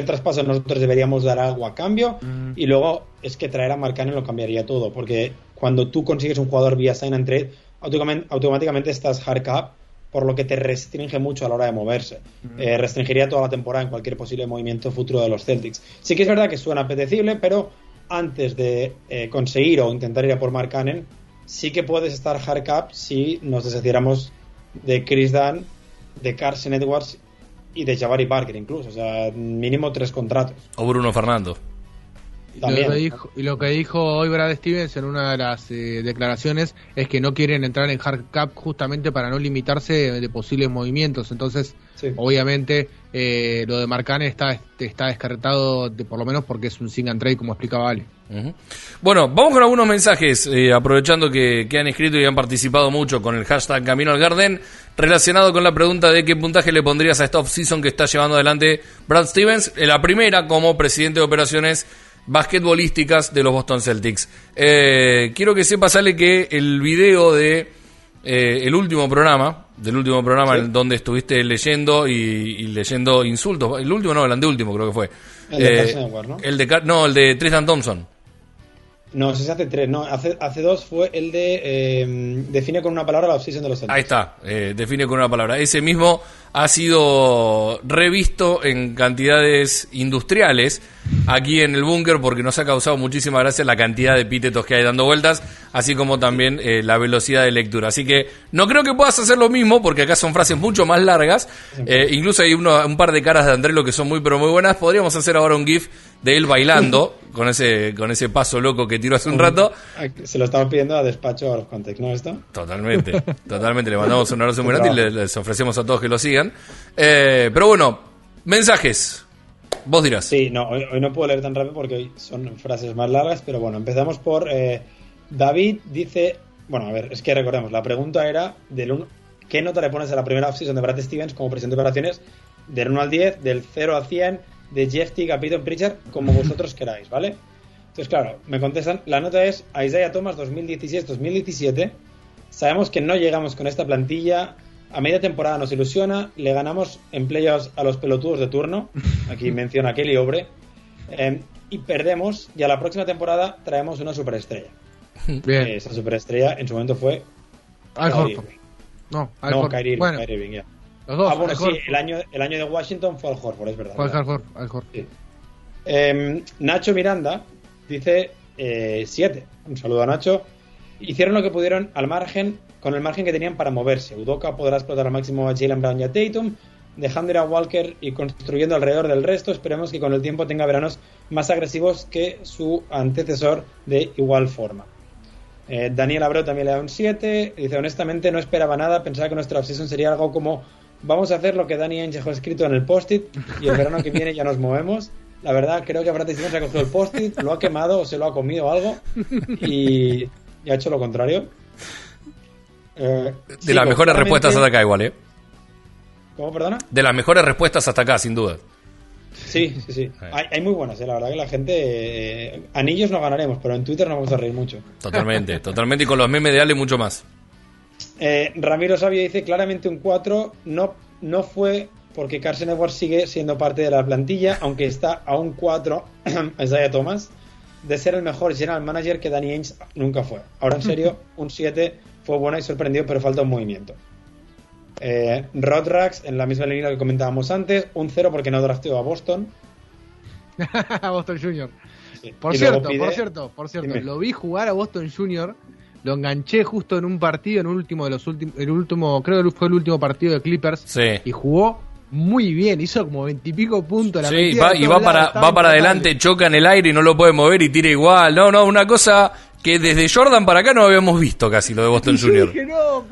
traspaso nosotros deberíamos dar algo a cambio, y luego es que traer a Markkanen lo cambiaría todo, porque cuando tú consigues un jugador vía sign and trade, automáticamente estás hard cap, por lo que te restringe mucho a la hora de moverse. Restringiría toda la temporada en cualquier posible movimiento futuro de los Celtics. Sí que es verdad que suena apetecible, pero antes de conseguir o intentar ir a por Markkanen, sí que puedes estar hard cap si nos deshiciéramos de Chris Dunn, de Carson Edwards y de Jabari Parker incluso. O sea, mínimo 3 contratos. O Bruno Fernando. También. Lo que dijo hoy Brad Stevens en una de las declaraciones es que no quieren entrar en hard cap justamente para no limitarse de posibles movimientos. Entonces, sí, obviamente, lo de Markkanen está descartado, por lo menos porque es un sing and trade, como explicaba Ale. Uh-huh. Bueno, vamos con algunos mensajes, aprovechando que han escrito y han participado mucho con el hashtag Camino al Garden, relacionado con la pregunta de qué puntaje le pondrías a esta off-season que está llevando adelante Brad Stevens, la primera como presidente de operaciones basquetbolísticas de los Boston Celtics. Quiero que sepas, Ale, que el video de el último programa sí, donde estuviste leyendo y leyendo insultos, el anteúltimo creo que fue el de Carson Edwards, ¿no? El de Tristan Thompson. No, ese hace 3, no, hace 2 fue el de define con una palabra la obsesión de los Celtics. Ahí está, define con una palabra. Ese mismo ha sido revisto en cantidades industriales aquí en el búnker porque nos ha causado muchísima gracia la cantidad de epítetos que hay dando vueltas, así como también la velocidad de lectura. Así que no creo que puedas hacer lo mismo porque acá son frases mucho más largas. Incluso hay un par de caras de Andrelo que son muy pero muy buenas. Podríamos hacer ahora un GIF de él bailando con ese paso loco que tiró hace un rato. Se lo estamos pidiendo a despacho out of context, ¿no? ¿Esto? Totalmente. Le mandamos un abrazo muy grande y les ofrecemos a todos que lo sigan. Pero bueno, mensajes. Vos dirás. Sí, no, hoy no puedo leer tan rápido porque hoy son frases más largas, pero bueno, empezamos por David dice, bueno, a ver, es que recordemos, la pregunta era ¿qué nota le pones a la primera offseason de Brad Stevens como presidente de operaciones? Del 1 al 10, del 0 al 100... de Jeff Teague a Peyton Pritchard, como vosotros queráis, ¿vale? Entonces, claro, me contestan, la nota es Isaiah Thomas 2016-2017. Sabemos que no llegamos con esta plantilla, a media temporada nos ilusiona, le ganamos en playoffs a los pelotudos de turno, aquí menciona a Kelly Obre, y perdemos, y a la próxima temporada traemos una superestrella. Bien. Esa superestrella en su momento fue Al Horford. No, Kyrie Irving, bueno. Kyrie Irving, ya. Dos, bueno, sí, el año de Washington fue Al Horford, es verdad. Fue Al Horford. Sí. Nacho Miranda dice 7. Un saludo a Nacho. Hicieron lo que pudieron con el margen que tenían para moverse. Udoka podrá explotar al máximo a Jaylen Brown y a Tatum, dejando ir a Walker y construyendo alrededor del resto. Esperemos que con el tiempo tenga veranos más agresivos que su antecesor de igual forma. Daniel Abreu también le da un 7. Dice, honestamente no esperaba nada. Pensaba que nuestra obsesión sería algo como... Vamos a hacer lo que Danny Ainge dejó escrito en el post-it y el verano que viene ya nos movemos. La verdad, creo que Brad Stevens ha cogido el post-it, lo ha quemado o se lo ha comido algo y ha hecho lo contrario. De las mejores respuestas hasta acá igual, ¿eh? ¿Cómo, perdona? De las mejores respuestas hasta acá, sin duda. Sí. Hay muy buenas, la verdad que la gente... anillos no ganaremos, pero en Twitter nos vamos a reír mucho. Totalmente, y con los memes de Ale mucho más. Ramiro Sabio dice claramente un 4, no fue porque Carson Edwards sigue siendo parte de la plantilla, aunque está a un 4 Isaiah Thomas de ser el mejor general manager que Danny Ainge nunca fue. Ahora en serio, un 7 fue bueno y sorprendido, pero falta un movimiento. Rodrax, en la misma línea que comentábamos antes, un 0 porque no drafteó a Boston a Boston Junior. Sí. Por cierto, dime. Lo vi jugar a Boston Junior. Lo enganché justo en un partido, en un último de los últimos, creo que fue el último partido de Clippers, sí. Y jugó muy bien, hizo como 20 y pico puntos. La sí, va para adelante, choca en el aire y no lo puede mover y tira igual. No, una cosa que desde Jordan para acá no habíamos visto casi lo de Boston Junior. Dije, no,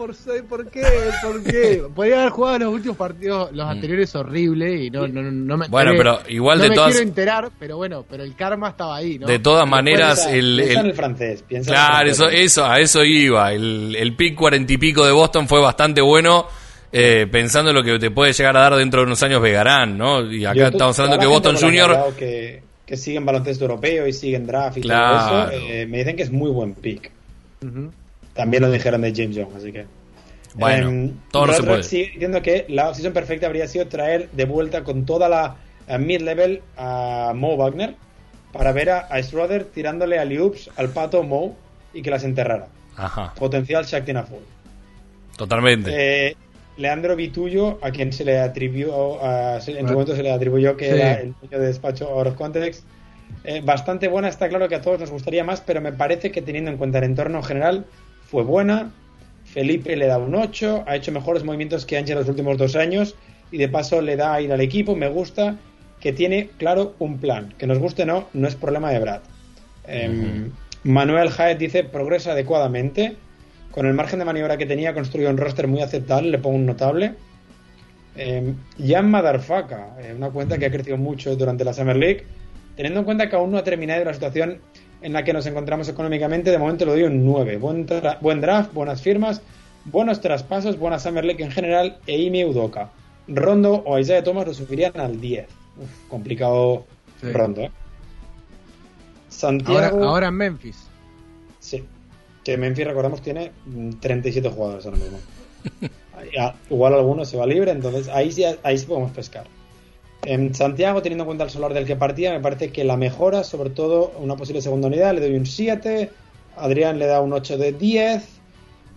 ¿por qué? Podría haber jugado los últimos partidos, los anteriores horrible y no me. Bueno, pero igual no de todas. No me quiero enterar, pero el karma estaba ahí, ¿no? De todas maneras piensa en el francés. Claro, eso iba. El pick 40 y pico de Boston fue bastante bueno. Pensando en lo que te puede llegar a dar dentro de unos años Begarun, ¿no? Y acá estamos hablando que Boston Junior que siguen baloncesto europeo y siguen draft y claro, todo eso, me dicen que es muy buen pick. Uh-huh. También lo dijeron de James Young, así que... Bueno, todo no se puede. Sigue diciendo que la opción perfecta habría sido traer de vuelta con toda la mid-level a Mo Wagner para ver a Schröder tirándole a alley-oops al pato Mo y que las enterrara. Ajá. Potencial Shaq Tinaful. Totalmente. Leandro Vitullo, a quien se le atribuyó que era el dueño de despacho Out of Context, bastante buena. Está claro que a todos nos gustaría más, pero me parece que teniendo en cuenta el entorno en general, fue buena. Felipe le da un 8, ha hecho mejores movimientos que Ángel en los últimos 2 años y de paso le da a ir al equipo. Me gusta que tiene claro un plan, que nos guste o no, no es problema de Brad. Manuel Jaez dice, progresa adecuadamente, con el margen de maniobra que tenía construyó un roster muy aceptable, le pongo un notable. Jan Madarfaka, una cuenta que ha crecido mucho durante la Summer League, teniendo en cuenta que aún no ha terminado la situación en la que nos encontramos económicamente, de momento le doy un 9. Buen draft, buenas firmas, buenos traspasos, buena Summer League en general, e Ime Udoka, Rondo o Isaiah Thomas lo subirían al 10. Uf, complicado sí. Rondo, Santiago, ahora en Memphis. Sí, que Memphis, recordamos, tiene 37 jugadores ahora mismo. Igual alguno se va libre, entonces ahí podemos pescar. En Santiago, teniendo en cuenta el solar del que partía, me parece que la mejora, sobre todo una posible segunda unidad, le doy un 7. Adrián le da un 8 de 10.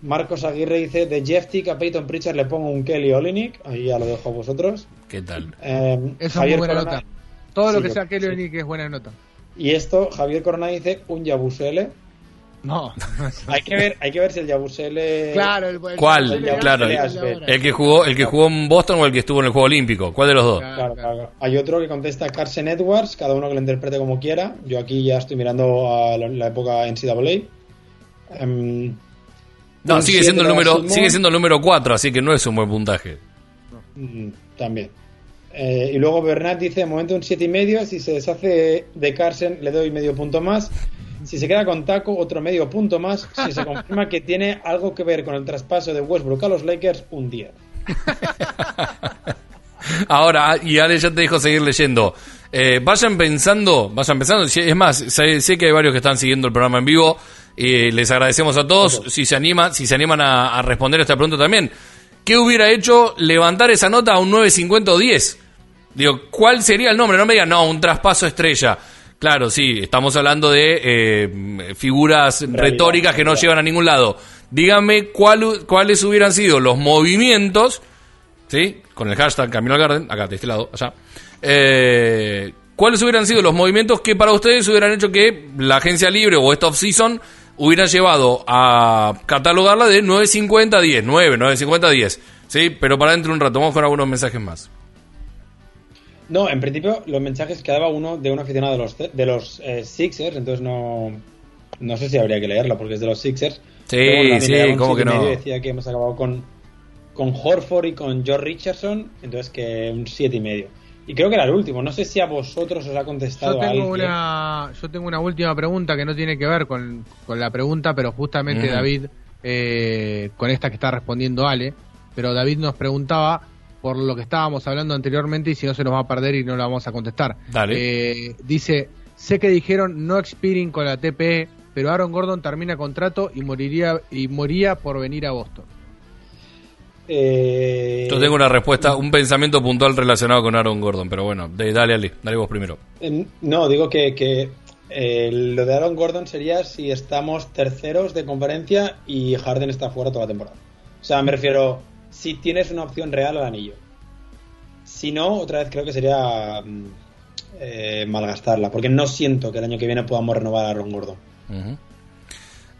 Marcos Aguirre dice, de Jeff Tick a Peyton Pritchard le pongo un Kelly Olynyk. Ahí ya lo dejo a vosotros. ¿Qué tal? Es muy buena Corona, nota. Todo lo que sea Kelly Olynyk es buena nota. Y esto, Javier Corona dice, un Yabusele. No, hay que ver si el Yabusele. Claro, ¿cuál? El Yabusele, claro, el que jugó en Boston o el que estuvo en el Juego Olímpico. ¿Cuál de los dos? Claro. Hay otro que contesta Carson Edwards, cada uno que lo interprete como quiera. Yo aquí ya estoy mirando a la época en NCAA. No, sigue siendo el número 4, así que no es un buen puntaje. También. Y luego Bernat dice, de momento un 7,5. Si se deshace de Carson, le doy medio punto más. Si se queda con Taco, otro medio punto más. Si se confirma que tiene algo que ver con el traspaso de Westbrook a los Lakers, un 10. Ahora, y Ale ya te dijo seguir leyendo. Vayan pensando. Es más, sé que hay varios que están siguiendo el programa en vivo. Les agradecemos a todos. Okay. Si se animan a responder esta pregunta también. ¿Qué hubiera hecho levantar esa nota a un 9.50 o 10? Digo, ¿cuál sería el nombre? No me digan, no, un traspaso estrella. Claro, sí, estamos hablando de figuras retóricas que no llevan a ningún lado. Díganme cuáles hubieran sido los movimientos, ¿sí? Con el hashtag Camino al Garden, acá de este lado, allá. ¿Cuáles hubieran sido los movimientos que para ustedes hubieran hecho que la agencia libre o esta off-season hubiera llevado a catalogarla de 9.50 a 10, 9.50 a 10, ¿sí? Pero para dentro de un rato, vamos con algunos mensajes más. No, en principio los mensajes que daba uno de un aficionado de los Sixers, entonces no sé si habría que leerlo porque es de los Sixers. Sí, bueno, sí, ¿cómo que no? Decía que hemos acabado con Horford y con George Richardson, entonces que un 7,5. Y creo que era el último, no sé si a vosotros os ha contestado yo tengo una última pregunta que no tiene que ver con la pregunta, pero justamente David, con esta que está respondiendo Ale, pero David nos preguntaba por lo que estábamos hablando anteriormente y si no se nos va a perder y no la vamos a contestar. Dale. Dice, sé que dijeron no expiring con la TPE, pero Aaron Gordon termina contrato y moría por venir a Boston. Yo tengo una respuesta, un pensamiento puntual relacionado con Aaron Gordon, pero bueno, dale Ali, dale vos primero. No, digo que lo de Aaron Gordon sería si estamos terceros de conferencia y Harden está fuera toda la temporada. O sea, me refiero, si tienes una opción real al anillo. Si no, otra vez creo que sería malgastarla, porque no siento que el año que viene podamos renovar a Aaron Gordon. Uh-huh.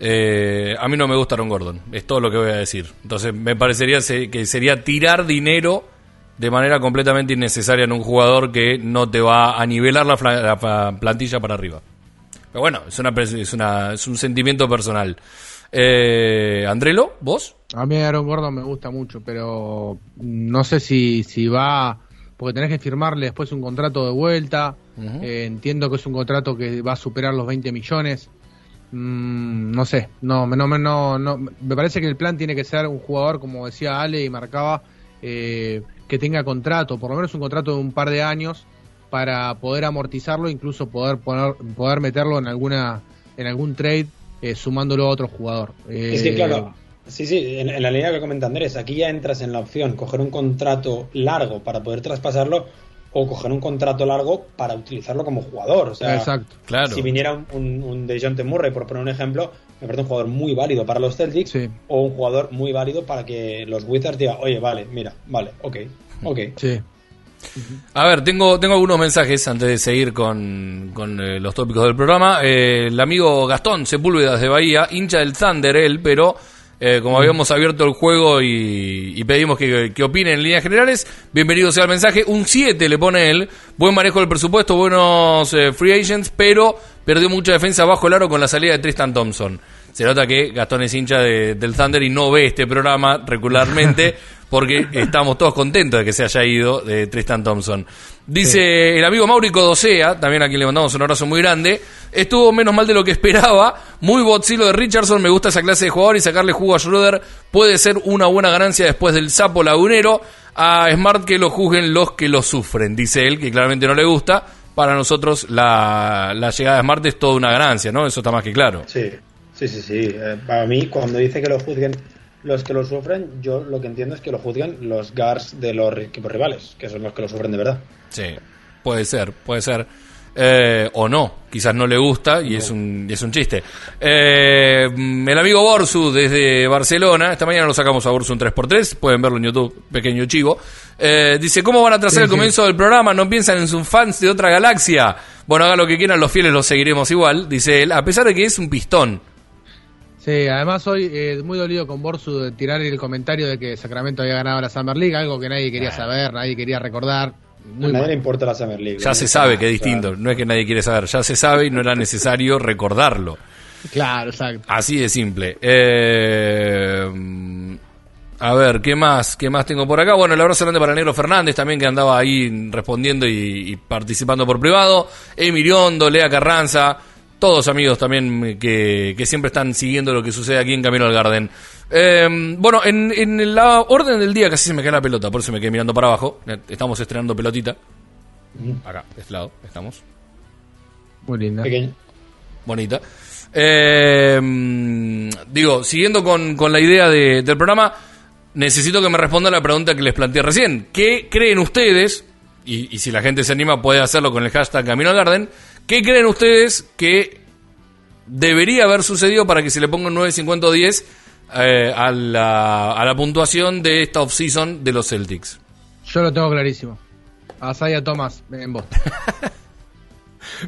A mí no me gusta Aaron Gordon, es todo lo que voy a decir. Entonces me parecería que sería tirar dinero de manera completamente innecesaria en un jugador que no te va a nivelar la plantilla para arriba. Pero bueno, es un sentimiento personal. Andrelo, ¿vos? A mí Aaron Gordon me gusta mucho, pero no sé si va, porque tenés que firmarle después un contrato de vuelta. Uh-huh. Entiendo que es un contrato que va a superar los 20 millones. No sé, no, me parece que el plan tiene que ser un jugador, como decía Ale y marcaba, que tenga contrato, por lo menos un contrato de un par de años para poder amortizarlo, incluso poder meterlo en algún trade, sumándolo a otro jugador. Es que claro, sí, en la línea que comenta Andrés, aquí ya entras en la opción coger un contrato largo para poder traspasarlo o coger un contrato largo para utilizarlo como jugador. O sea, exacto, claro. Si viniera un Dejounte Murray, por poner un ejemplo, me parece un jugador muy válido para los Celtics, sí. O un jugador muy válido para que los Wizards digan, oye, vale, mira, vale, ok. Sí. A ver, tengo algunos mensajes antes de seguir con los tópicos del programa. El amigo Gastón Sepúlveda de Bahía, hincha del Thunder él, pero como habíamos abierto el juego y pedimos que opinen en líneas generales, bienvenido sea el mensaje. Un 7 le pone él, buen manejo del presupuesto, buenos free agents, pero perdió mucha defensa bajo el aro con la salida de Tristan Thompson. Se nota que Gastón es hincha del Thunder y no ve este programa regularmente porque estamos todos contentos de que se haya ido de Tristan Thompson. Dice el amigo Maurico Docea, también a quien le mandamos un abrazo muy grande, estuvo menos mal de lo que esperaba, muy botzilo de Richardson, me gusta esa clase de jugador y sacarle jugo a Schröder puede ser una buena ganancia después del sapo lagunero. A Smart que lo juzguen los que lo sufren, dice él, que claramente no le gusta. Para nosotros la llegada de Smart es toda una ganancia, ¿no? Eso está más que claro. Sí. Para mí, cuando dice que lo juzguen los que lo sufren, yo lo que entiendo es que lo juzgan los guards de los equipos rivales, que son los que lo sufren de verdad. Sí, puede ser. O no, quizás no le gusta y es un chiste. El amigo Borsu desde Barcelona, esta mañana lo sacamos a Borsu un 3x3, pueden verlo en YouTube, pequeño chivo. Dice, ¿cómo van a trazar el comienzo del programa? ¿No piensan en sus fans de otra galaxia? Bueno, hagan lo que quieran, los fieles los seguiremos igual, dice él, a pesar de que es un pistón. Sí, además hoy muy dolido con Borsu de tirar el comentario de que Sacramento había ganado la Summer League, algo que nadie quería saber, nadie quería recordar. A nadie le importa la Summer League. Ya se sabe que es distinto, claro. No es que nadie quiere saber, ya se sabe y no era necesario recordarlo. Claro, exacto. Así de simple. A ver, ¿qué más tengo por acá? Bueno, el abrazo grande para Negro Fernández también, que andaba ahí respondiendo y participando por privado. Emiriondo, Lea Carranza... Todos amigos también que siempre están siguiendo lo que sucede aquí en Camino al Garden. Bueno, en la orden del día casi se me cae la pelota, por eso me quedé mirando para abajo. Estamos estrenando pelotita. Acá, de este lado, estamos. Muy linda. Pequeña. Bonita. Digo, siguiendo con la idea del programa, necesito que me responda la pregunta que les planteé recién. ¿Qué creen ustedes? Y si la gente se anima puede hacerlo con el hashtag Camino al Garden. ¿Qué creen ustedes que debería haber sucedido para que se le ponga un 9.50-10 a la puntuación de esta off-season de los Celtics? Yo lo tengo clarísimo. Isaiah Thomas en Boston.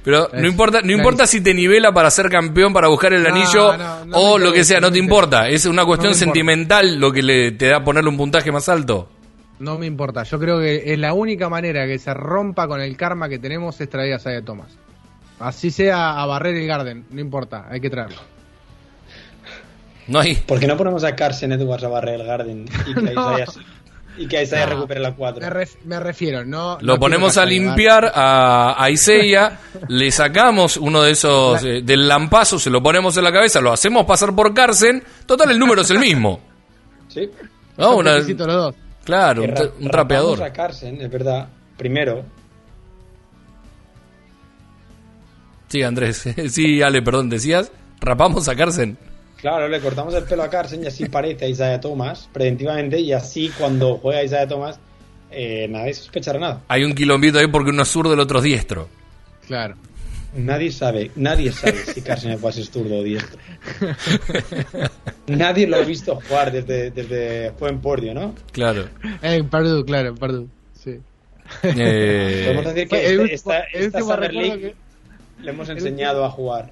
Pero no importa si te nivela para ser campeón, para buscar el anillo no o lo que sea, no te importa. Es una cuestión sentimental lo que te da ponerle un puntaje más alto. No me importa. Yo creo que es la única manera que se rompa con el karma que tenemos es traer a Isaiah Thomas. Así sea a barrer el Garden, no importa, hay que traerlo. No hay. ¿Por qué no ponemos a Carson Edwards a barrer el Garden y que Isaiah recupere la 4? Me refiero, no. Lo ponemos a limpiar a Isaiah, le sacamos uno de esos del lampazo, se lo ponemos en la cabeza, lo hacemos pasar por Carson. Total, el número es el mismo. Sí. No, necesito los dos. Claro, un trapeador. Vamos a Carson, es verdad. Primero. Sí, Andrés. Sí, Ale, perdón, decías, rapamos a Carson. Claro, le cortamos el pelo a Carson y así parece a Isaiah Thomas, preventivamente, y así cuando juega Isaiah Thomas, nadie sospechará nada. Hay un quilombito ahí porque uno es zurdo, el otro es diestro. Claro. Nadie sabe si Carson Edwards es zurdo o diestro. Nadie lo ha visto jugar desde fue en Portland, ¿no? Claro. En Purdue, sí. Podemos decir que esta Summer League... Le hemos enseñado a jugar.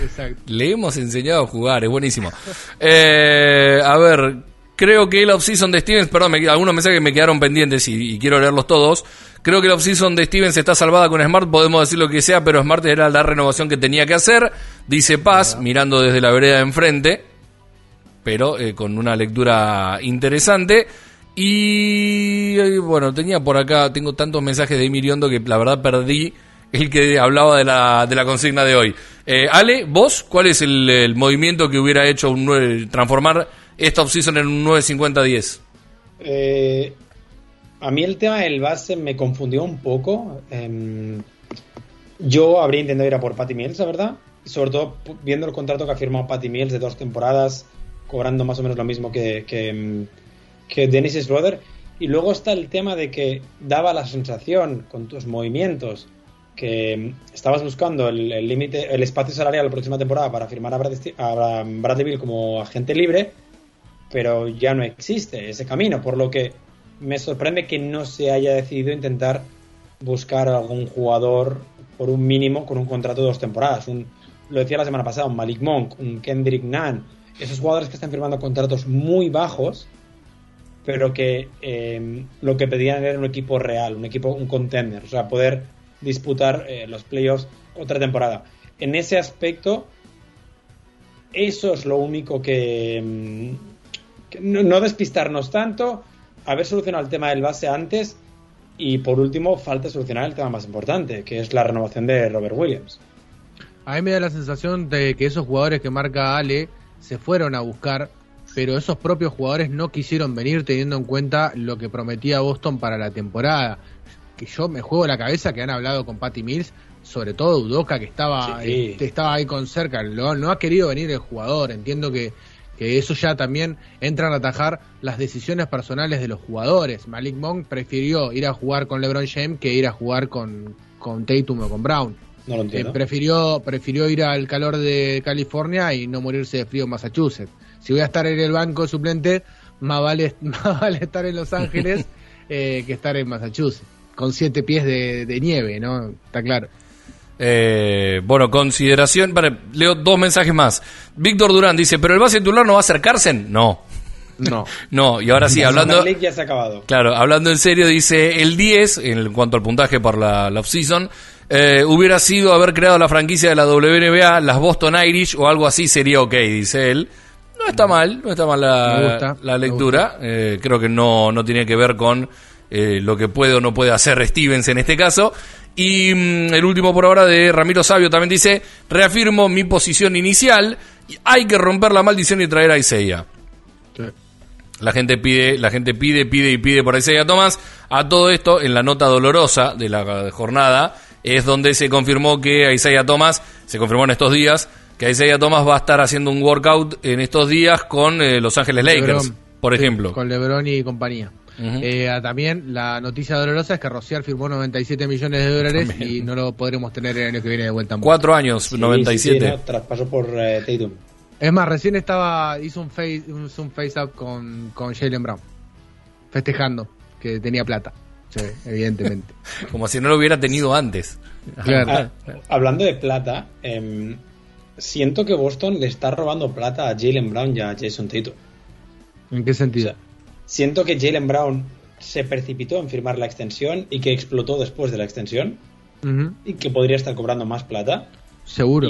Exacto. Le hemos enseñado a jugar, es buenísimo. A ver, creo que el off-season de Stevens, perdón, algunos mensajes me quedaron pendientes y quiero leerlos todos. Creo que el off-season de Stevens está salvada con Smart, podemos decir lo que sea, pero Smart era la renovación que tenía que hacer, dice Paz, mirando desde la vereda de enfrente, pero con una lectura interesante. Y bueno, tenía por acá, tengo tantos mensajes de Emiriondo que la verdad perdí el que hablaba de la consigna de hoy. Ale, vos, ¿cuál es el movimiento que hubiera hecho un 9, transformar esta offseason en un 9.50-10? A mí el tema del base me confundió un poco. Yo habría intentado ir a por Patty Mills, la verdad. Sobre todo viendo el contrato que ha firmado Patty Mills de 2 temporadas, cobrando más o menos lo mismo que Dennis Schröder. Y luego está el tema de que daba la sensación con tus movimientos que estabas buscando el límite, el espacio salarial la próxima temporada para firmar a Bradley Beal como agente libre, pero ya no existe ese camino, por lo que me sorprende que no se haya decidido intentar buscar algún jugador por un mínimo con un contrato de 2 temporadas. Lo decía la semana pasada, un Malik Monk, un Kendrick Nunn, esos jugadores que están firmando contratos muy bajos, pero que lo que pedían era un equipo real, un contender, o sea, poder disputar los playoffs otra temporada. En ese aspecto, eso es lo único que no despistarnos tanto, haber solucionado el tema del base antes. Y por último, falta solucionar el tema más importante, que es la renovación de Robert Williams. A mí me da la sensación de que esos jugadores que marca Ale se fueron a buscar, pero esos propios jugadores no quisieron venir teniendo en cuenta lo que prometía Boston para la temporada. Que yo me juego la cabeza que han hablado con Patty Mills, sobre todo Udoka, que estaba, sí, estaba ahí con cerca. No ha querido venir el jugador, entiendo que eso ya también entran a atajar las decisiones personales de los jugadores. Malik Monk prefirió ir a jugar con LeBron James que ir a jugar con Tatum o con Brown. No lo entiendo. Prefirió ir al calor de California y no morirse de frío en Massachusetts. Si voy a estar en el banco suplente, más vale estar en Los Ángeles que estar en Massachusetts. Con 7 pies de nieve, ¿no? Está claro. Bueno, consideración para... Leo 2 mensajes más. Víctor Durán dice, ¿pero el base titular no va a ser Carson? No, y ahora sí, hablando... Ya se ha acabado. Claro, hablando en serio, dice, el 10, en cuanto al puntaje por la off-season, hubiera sido haber creado la franquicia de la WNBA, las Boston Irish o algo así, sería ok, dice él. No está mal la lectura. Creo que no tiene que ver con lo que puede o no puede hacer Stevens en este caso. Y el último por ahora de Ramiro Sabio también dice, reafirmo mi posición inicial, hay que romper la maldición y traer a Isaiah. Sí. La gente pide por Isaiah Thomas. A todo esto, en la nota dolorosa de la jornada, es donde se confirmó que Isaiah Thomas, se confirmó en estos días, que Isaiah Thomas va a estar haciendo un workout en estos días con Los Ángeles Lakers, LeBron, por ejemplo. Sí, con LeBron y compañía. Uh-huh. También la noticia dolorosa es que Rosier firmó $97 millones también. Y no lo podremos tener el año que viene de vuelta. 4 años, sí, 97. Sí, traspaso por Tatum. Es más, recién hizo un face-up con Jaylen Brown, festejando que tenía plata. Sí, evidentemente. Como si no lo hubiera tenido antes. Claro. Hablando de plata, siento que Boston le está robando plata a Jaylen Brown y a Jayson Tatum. ¿En qué sentido? O sea, siento que Jaylen Brown se precipitó en firmar la extensión y que explotó después de la extensión, uh-huh, y que podría estar cobrando más plata. Seguro.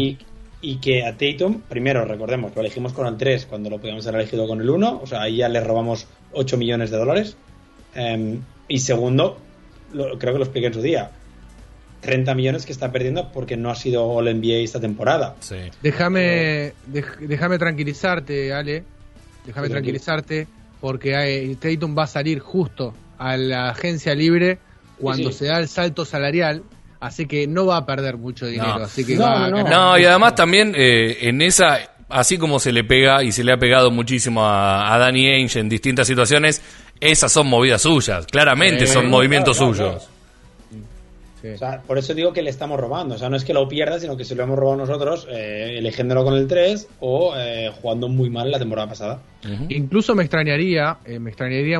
Y que a Tatum, primero, recordemos, lo elegimos con el 3 cuando lo podíamos haber elegido con el 1, o sea, ahí ya le robamos $8 millones. Y segundo, creo que lo expliqué en su día, 30 millones que está perdiendo porque no ha sido All-NBA esta temporada. Sí. Déjame tranquilizarte, Ale. Déjame tranquilizarte. Porque Tatum va a salir justo a la agencia libre cuando sí. Se da el salto salarial, así que no va a perder mucho dinero. No, así que no, y además también en esa, así como se le pega y se le ha pegado muchísimo a Danny Ainge en distintas situaciones, esas son movidas suyas, claramente son movimientos suyos. Sí. O sea, por eso digo que le estamos robando, o sea, no es que lo pierda, sino que se lo hemos robado nosotros eligiéndolo con el 3 o jugando muy mal la temporada pasada. Uh-huh. Incluso me extrañaría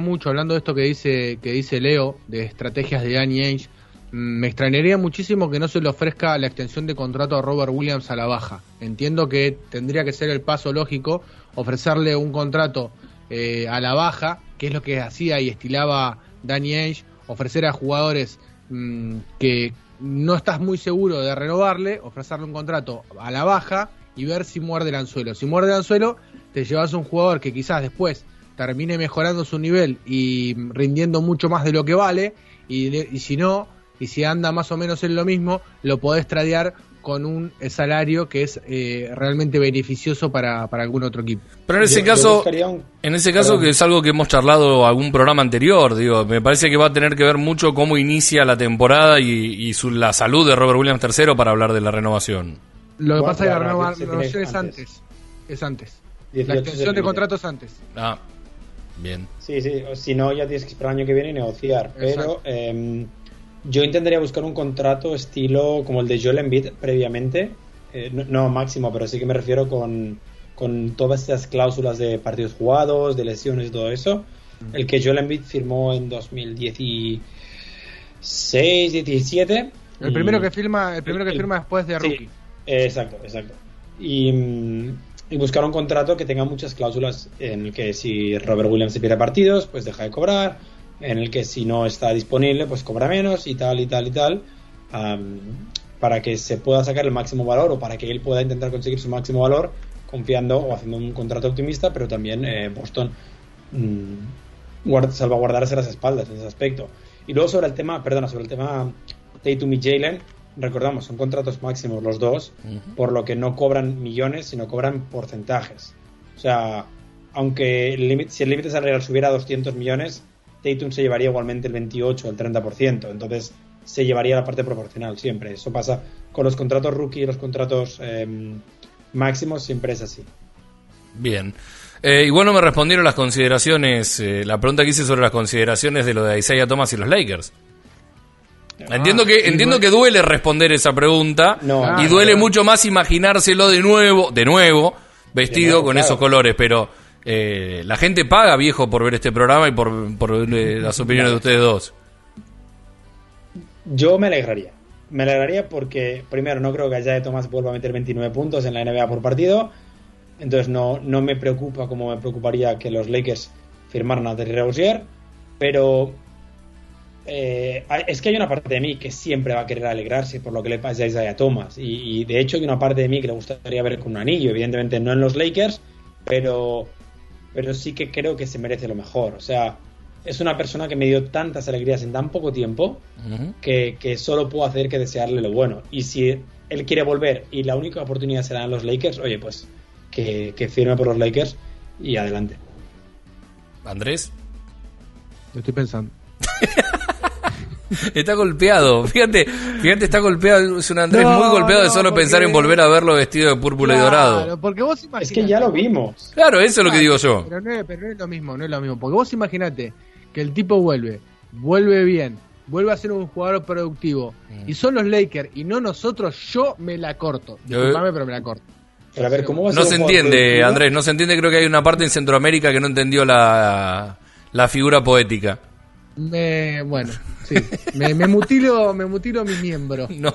mucho, hablando de esto que dice Leo, de estrategias de Danny Ainge, me extrañaría muchísimo que no se le ofrezca la extensión de contrato a Robert Williams a la baja. Entiendo que tendría que ser el paso lógico, ofrecerle un contrato a la baja, que es lo que hacía y estilaba Danny Ainge, ofrecer a jugadores que no estás muy seguro de renovarle, ofrecerle un contrato a la baja y ver si muerde el anzuelo. Si muerde el anzuelo, te llevas a un jugador que quizás después termine mejorando su nivel y rindiendo mucho más de lo que vale, y si no, y si anda más o menos en lo mismo, lo podés tradear con un salario que es realmente beneficioso para algún otro equipo. Pero en ese caso, que es algo que hemos charlado en algún programa anterior, digo, me parece que va a tener que ver mucho cómo inicia la temporada y la salud de Robert Williams III para hablar de la renovación. Lo que pasa es que la renovación es antes. La extensión de contratos antes. Ah, bien. Sí, si no ya tienes que esperar el año que viene y negociar, pero... yo intentaría buscar un contrato estilo como el de Joel Embiid previamente, no máximo, pero sí que me refiero con todas estas cláusulas de partidos jugados, de lesiones y todo eso, el que Joel Embiid firmó en 2016, 17. El primero que firma, después de rookie. Sí, exacto. Y buscar un contrato que tenga muchas cláusulas en el que si Robert Williams se pierde partidos, pues deja de cobrar, en el que si no está disponible, pues cobra menos y tal, para que se pueda sacar el máximo valor o para que él pueda intentar conseguir su máximo valor confiando o haciendo un contrato optimista, pero también Boston salvaguardarse las espaldas en ese aspecto. Y luego sobre el tema Tatum y Jaylen, recordamos, son contratos máximos los dos, uh-huh. por lo que no cobran millones, sino cobran porcentajes. O sea, aunque si el límite salarial subiera a 200 millones, Tatum se llevaría igualmente el 28, el 30%, entonces se llevaría la parte proporcional siempre. Eso pasa con los contratos rookie y los contratos máximos, siempre es así. Bien. Igual no me respondieron las consideraciones, la pregunta que hice sobre las consideraciones de lo de Isaiah Thomas y los Lakers. Entiendo que duele responder esa pregunta, y duele mucho más imaginárselo de nuevo vestido con esos colores, pero la gente paga, viejo, por ver este programa y por las opiniones de ustedes dos. Yo me alegraría porque, primero, no creo que Isaiah Thomas vuelva a meter 29 puntos en la NBA por partido, entonces no me preocupa como me preocuparía que los Lakers firmaran a Terry Rozier, pero es que hay una parte de mí que siempre va a querer alegrarse por lo que le pasa a Isaiah Thomas, y de hecho hay una parte de mí que le gustaría ver con un anillo, evidentemente no en los Lakers, pero sí que creo que se merece lo mejor. O sea, es una persona que me dio tantas alegrías en tan poco tiempo, uh-huh. que solo puedo hacer que desearle lo bueno, y si él quiere volver y la única oportunidad será en los Lakers, oye, pues que firme por los Lakers y adelante. Andrés, lo estoy pensando. Está golpeado, fíjate, está golpeado. Es un Andrés muy golpeado de solo pensar en volver a verlo vestido de púrpura y dorado. Porque vos imaginate, es que ya lo vimos. Claro, eso es lo que digo yo. Pero no es lo mismo, porque vos imaginate que el tipo vuelve bien, vuelve a ser un jugador productivo, y son los Lakers y no nosotros. Yo me la corto. Disculpame, pero me la corto. Pero a ver, ¿cómo va a ser? No se entiende, Andrés, no se entiende. Creo que hay una parte en Centroamérica que no entendió la figura poética. Me mutilo mi miembro. No,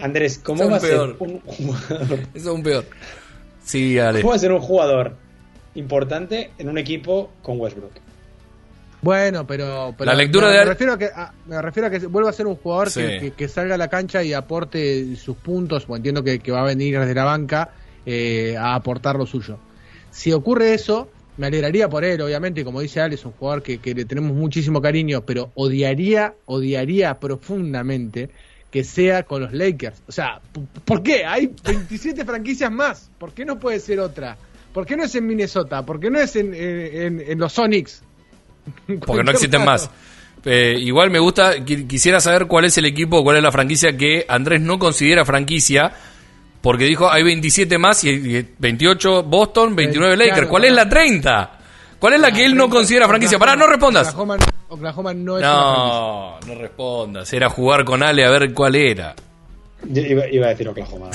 Andrés, ¿cómo va a ser un jugador? Eso es un peor. Sí, Ale. ¿Cómo va a ser un jugador importante en un equipo con Westbrook? Bueno, pero la lectura de Ale. Me refiero a que vuelva a ser un jugador, sí, que salga a la cancha y aporte sus puntos. Bueno, entiendo que va a venir desde la banca a aportar lo suyo. Si ocurre eso, me alegraría por él, obviamente, como dice Alex, un jugador que le tenemos muchísimo cariño, pero odiaría profundamente que sea con los Lakers. O sea, ¿por qué? Hay 27 franquicias más. ¿Por qué no puede ser otra? ¿Por qué no es en Minnesota? ¿Por qué no es en los Sonics? Porque no existen más. Igual me gusta, quisiera saber cuál es el equipo, cuál es la franquicia que Andrés no considera franquicia. Porque dijo, hay 27 más, y 28 Boston, 29 Lakers. Claro, ¿cuál es la 30? ¿Cuál es la que él no considera franquicia? Pará, no respondas. Oklahoma no es una franquicia. No respondas. Era jugar con Ale a ver cuál era. Yo iba a decir Oklahoma.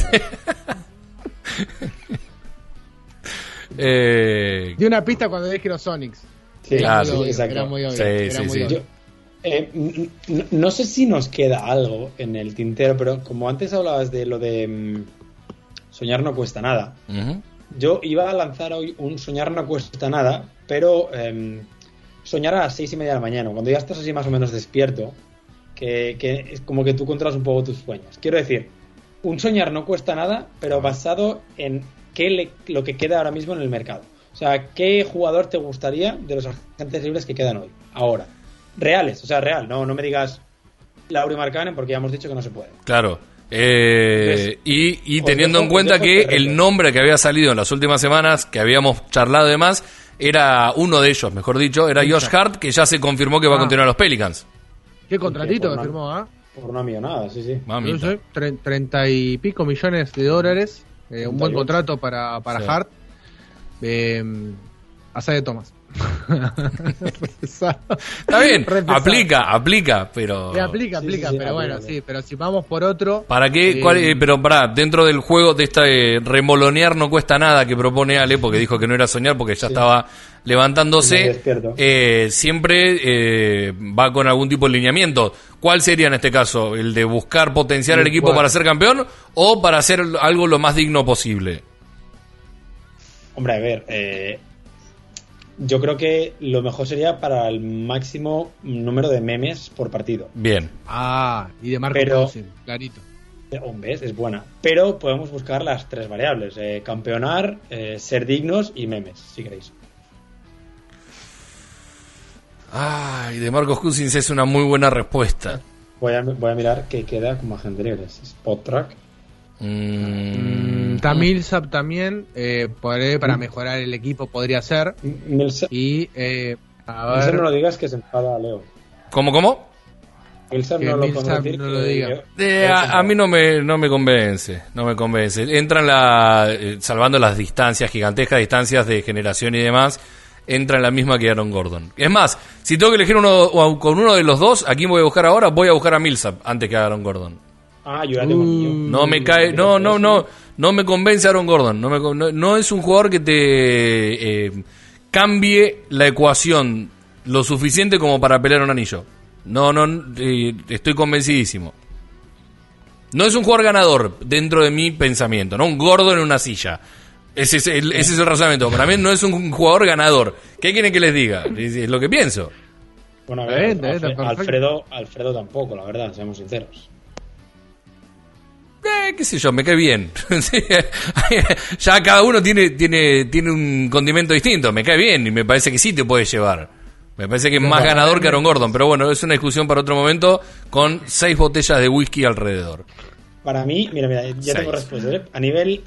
Di una pista cuando dije los Sonics. Sí, claro, sí, exacto. Era muy obvio. Sí. No sé si nos queda algo en el tintero, pero como antes hablabas de lo de soñar no cuesta nada. Uh-huh. Yo iba a lanzar hoy un soñar no cuesta nada, pero soñar a las 6:30 de la mañana, cuando ya estás así más o menos despierto, que es como que tú controlas un poco tus sueños. Quiero decir, un soñar no cuesta nada, pero basado en lo que queda ahora mismo en el mercado. O sea, ¿qué jugador te gustaría de los agentes libres que quedan hoy? Ahora. Reales, o sea, real. No me digas Lauri Markkanen, porque ya hemos dicho que no se puede. Claro. Y teniendo en cuenta que el nombre que había salido en las últimas semanas, que habíamos charlado de más, era uno de ellos, mejor dicho, era Josh Hart, que ya se confirmó que va a continuar a los Pelicans. ¿Qué contratito que firmó? Por una millonada, sí. Mamita. 30 y pico millones de dólares, un buen contrato para sí. Hart. Isaiah Thomas. Está bien, aplica, pero. Sí, pero bueno, sí, pero si vamos por otro. ¿Para qué? Pero pará, dentro del juego de esta remolonear no cuesta nada que propone Ale, porque dijo que no era soñar, porque ya estaba levantándose, siempre va con algún tipo de lineamiento. ¿Cuál sería en este caso? ¿El de buscar potenciar al equipo para ser campeón o para hacer algo lo más digno posible? Hombre, a ver, yo creo que lo mejor sería para el máximo número de memes por partido. Bien. Ah, y de Marco Ponce, clarito. Hombre, es buena. Pero podemos buscar las tres variables. Campeonar, ser dignos y memes, si queréis. Ay, de Marcus Cousins es una muy buena respuesta. Voy a mirar qué queda como agentes libres. Spot Track. Tamil Sap también para mejorar el equipo podría ser. Y a ver, no lo digas que se enfada Leo. ¿Cómo? No lo diga. A mí no me convence. Entra en salvando las distancias, gigantescas distancias de generación y demás, entra en la misma que Aaron Gordon. Es más, si tengo que elegir uno con uno de los dos, aquí voy a buscar ahora, voy a buscar a Millsap antes que a Aaron Gordon. Ah, yo ya tengo no me cae, no me convence Aaron Gordon. No es un jugador que te cambie la ecuación lo suficiente como para pelear un anillo. No, estoy convencidísimo. No es un jugador ganador dentro de mi pensamiento, no un gordo en una silla. Ese es el razonamiento. Para mí no es un jugador ganador. ¿Qué quieren que les diga? Es lo que pienso. Bueno, a ver, Alfredo tampoco, la verdad, seamos sinceros. Qué sé yo, me cae bien. Ya cada uno tiene un condimento distinto. Me cae bien y me parece que sí te puedes llevar. Me parece que es más ganador que Aaron Gordon, pero bueno, es una discusión para otro momento con 6 botellas de whisky alrededor. Para mí, mira, ya 6. Tengo respuesta. A nivel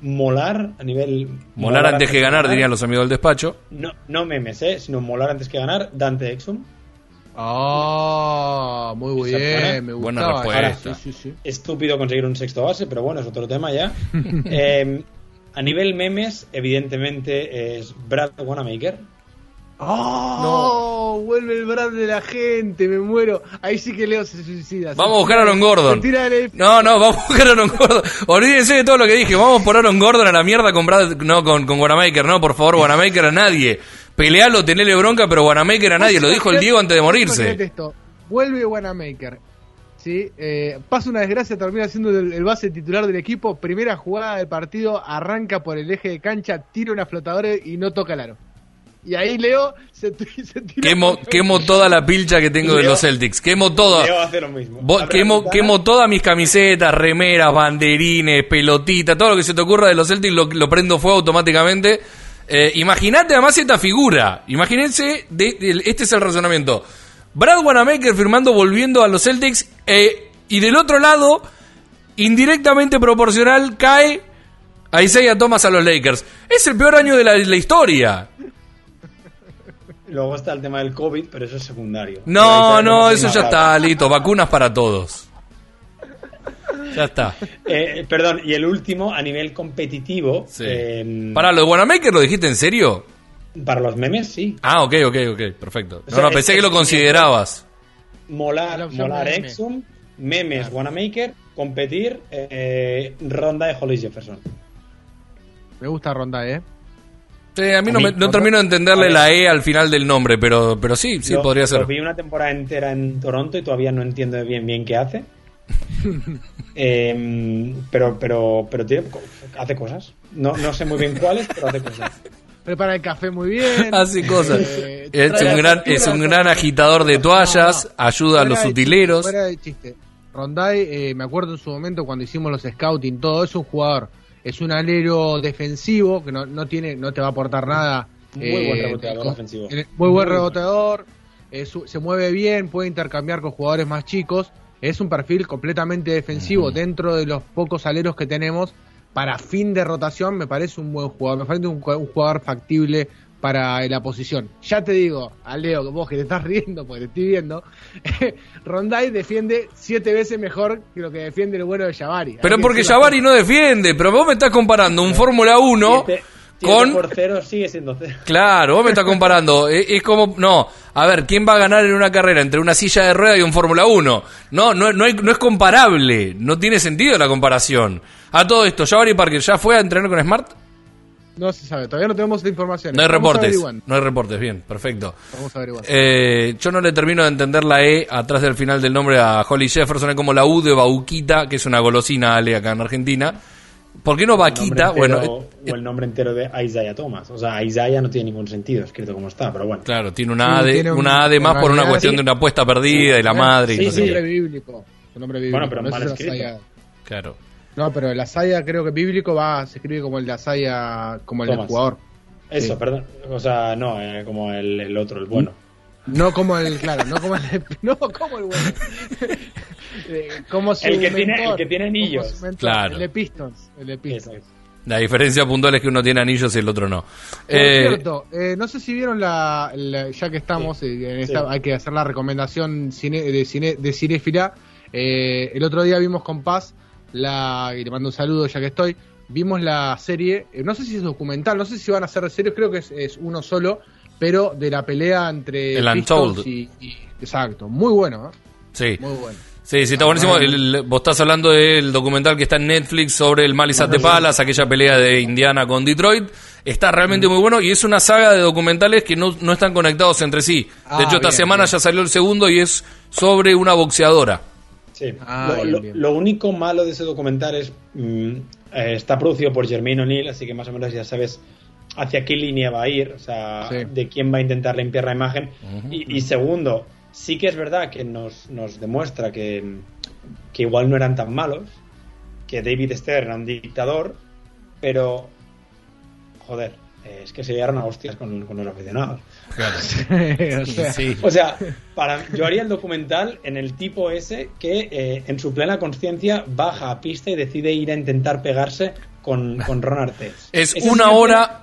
molar, a nivel... Molar antes que ganar, dirían los amigos del despacho. No memes, sino molar antes que ganar, Dante Exum. Ah, muy bien, me gusta. Buena respuesta. Ahora, sí. Estúpido conseguir un sexto base, pero bueno, es otro tema ya. A nivel memes, evidentemente es Brad Wanamaker. ¡Oh! No. Vuelve el Brad de la gente, me muero. Ahí sí que Leo se suicida. Vamos a buscar a Aaron Gordon. No, vamos a buscar a Aaron Gordon. Olvídense de todo lo que dije. Vamos por Aaron Gordon a la mierda con Brad, no, con Wanamaker. No, por favor, Wanamaker a nadie. Pelealo, tenele bronca, pero Wanamaker a nadie. Lo dijo el Diego antes de morirse. Vuelve Wanamaker. Sí, pasa una desgracia, termina siendo el base titular del equipo. Primera jugada del partido, arranca por el eje de cancha, tira una flotadora y no toca el aro. Y ahí Leo se tira. Quemo toda la pilcha que tengo de los Celtics. Quemo todo. Leo hace lo mismo. Quemo todas mis camisetas, remeras, banderines, pelotitas, todo lo que se te ocurra de los Celtics lo prendo fuego automáticamente. Imagínate además esta figura. Imagínense, este es el razonamiento. Brad Wanamaker firmando, volviendo a los Celtics. Y del otro lado, indirectamente proporcional, cae a Isaiah Thomas a los Lakers. Es el peor año de la historia. Luego está el tema del COVID, pero eso es secundario. No, eso ya está, listo. Vacunas para todos. Ya está. Perdón, y el último, a nivel competitivo... Sí. Para lo de Wanamaker, ¿lo dijiste en serio? Para los memes, sí. Ah, ok, perfecto. No, pensé que lo considerabas. Molar Exum, memes, Wanamaker, competir, ronda de Hollis Jefferson. Me gusta ronda, Sí, a mí no termino de entenderle la E al final del nombre, pero sí, podría ser. Lo vi una temporada entera en Toronto y todavía no entiendo bien qué hace. Pero tío, hace cosas. No sé muy bien cuáles, pero hace cosas. Prepara el café muy bien. Hace cosas. Es un gran agitador de toallas, ayuda a los utileros. Fuera de chiste. Rondai, me acuerdo en su momento cuando hicimos los scouting, todo es un jugador. Es un alero defensivo que no te va a aportar nada. Muy buen reboteador defensivo. Muy buen reboteador. Se mueve bien, puede intercambiar con jugadores más chicos. Es un perfil completamente defensivo. Dentro de los pocos aleros que tenemos para fin de rotación, me parece un buen jugador. Me parece un jugador factible para la posición. Ya te digo, a Leo, vos que te estás riendo porque te estoy viendo, Rondai defiende 7 veces mejor que lo que defiende el bueno de Jabari. Pero porque Jabari no defiende, pero vos me estás comparando un Fórmula 1 con... por 0 sigue siendo 0. Claro, vos me estás comparando. Es como... No, a ver, ¿quién va a ganar en una carrera entre una silla de rueda y un Fórmula 1? No es comparable, no tiene sentido la comparación. A todo esto, ¿Jabari Parker ya fue a entrenar con Smart? No se sabe, todavía no tenemos la información. No hay reportes, bien, perfecto. Vamos a averiguar. Yo no le termino de entender la E atrás del final del nombre a Holly Jefferson, es como la U de Bauquita, que es una golosina, Ale, acá en Argentina. ¿Por qué no Vaquita? O el nombre entero de Isaiah Thomas. O sea, Isaiah no tiene ningún sentido escrito como está, pero bueno. Claro, tiene una A de, más por una cuestión de una apuesta perdida y la madre. Sí, y no sé nombre bíblico. Bueno, pero no mal escrito. Claro. No, pero el Isaiah creo que bíblico se escribe como el de Isaiah, como el del jugador. Eso, sí. Perdón. O sea, no, como el otro, el bueno. No como el, claro, no como el bueno. Como el que tiene anillos. Claro. El de Pistons. La diferencia puntual es que uno tiene anillos y el otro no. Es cierto, no sé si vieron ya que estamos, hay que hacer la recomendación de cinéfila. El otro día vimos con Paz, y le mando un saludo ya que estoy, vimos la serie, no sé si es documental, no sé si van a hacer series, creo que es uno solo, pero de la pelea entre el Pistons y exacto, muy bueno, ¿eh? Sí. Muy bueno. Sí, está buenísimo. Vos estás hablando del documental que está en Netflix sobre el Malice at the Palace, aquella pelea de Indiana con Detroit. Está realmente muy bueno y es una saga de documentales que no están conectados entre sí. De hecho, esta semana ya salió el segundo y es sobre una boxeadora. Sí. Lo único malo de ese documental es está producido por Jermaine O'Neal, así que más o menos ya sabes hacia qué línea va a ir, o sea, de quién va a intentar limpiar la imagen. Y segundo, sí que es verdad que nos demuestra que igual no eran tan malos, que David Stern era un dictador, pero joder, es que se llegaron a hostias con los aficionados. Claro. O sea, yo haría el documental en el tipo ese que en su plena consciencia baja a pista y decide ir a intentar pegarse con Ron Artest. Es una hora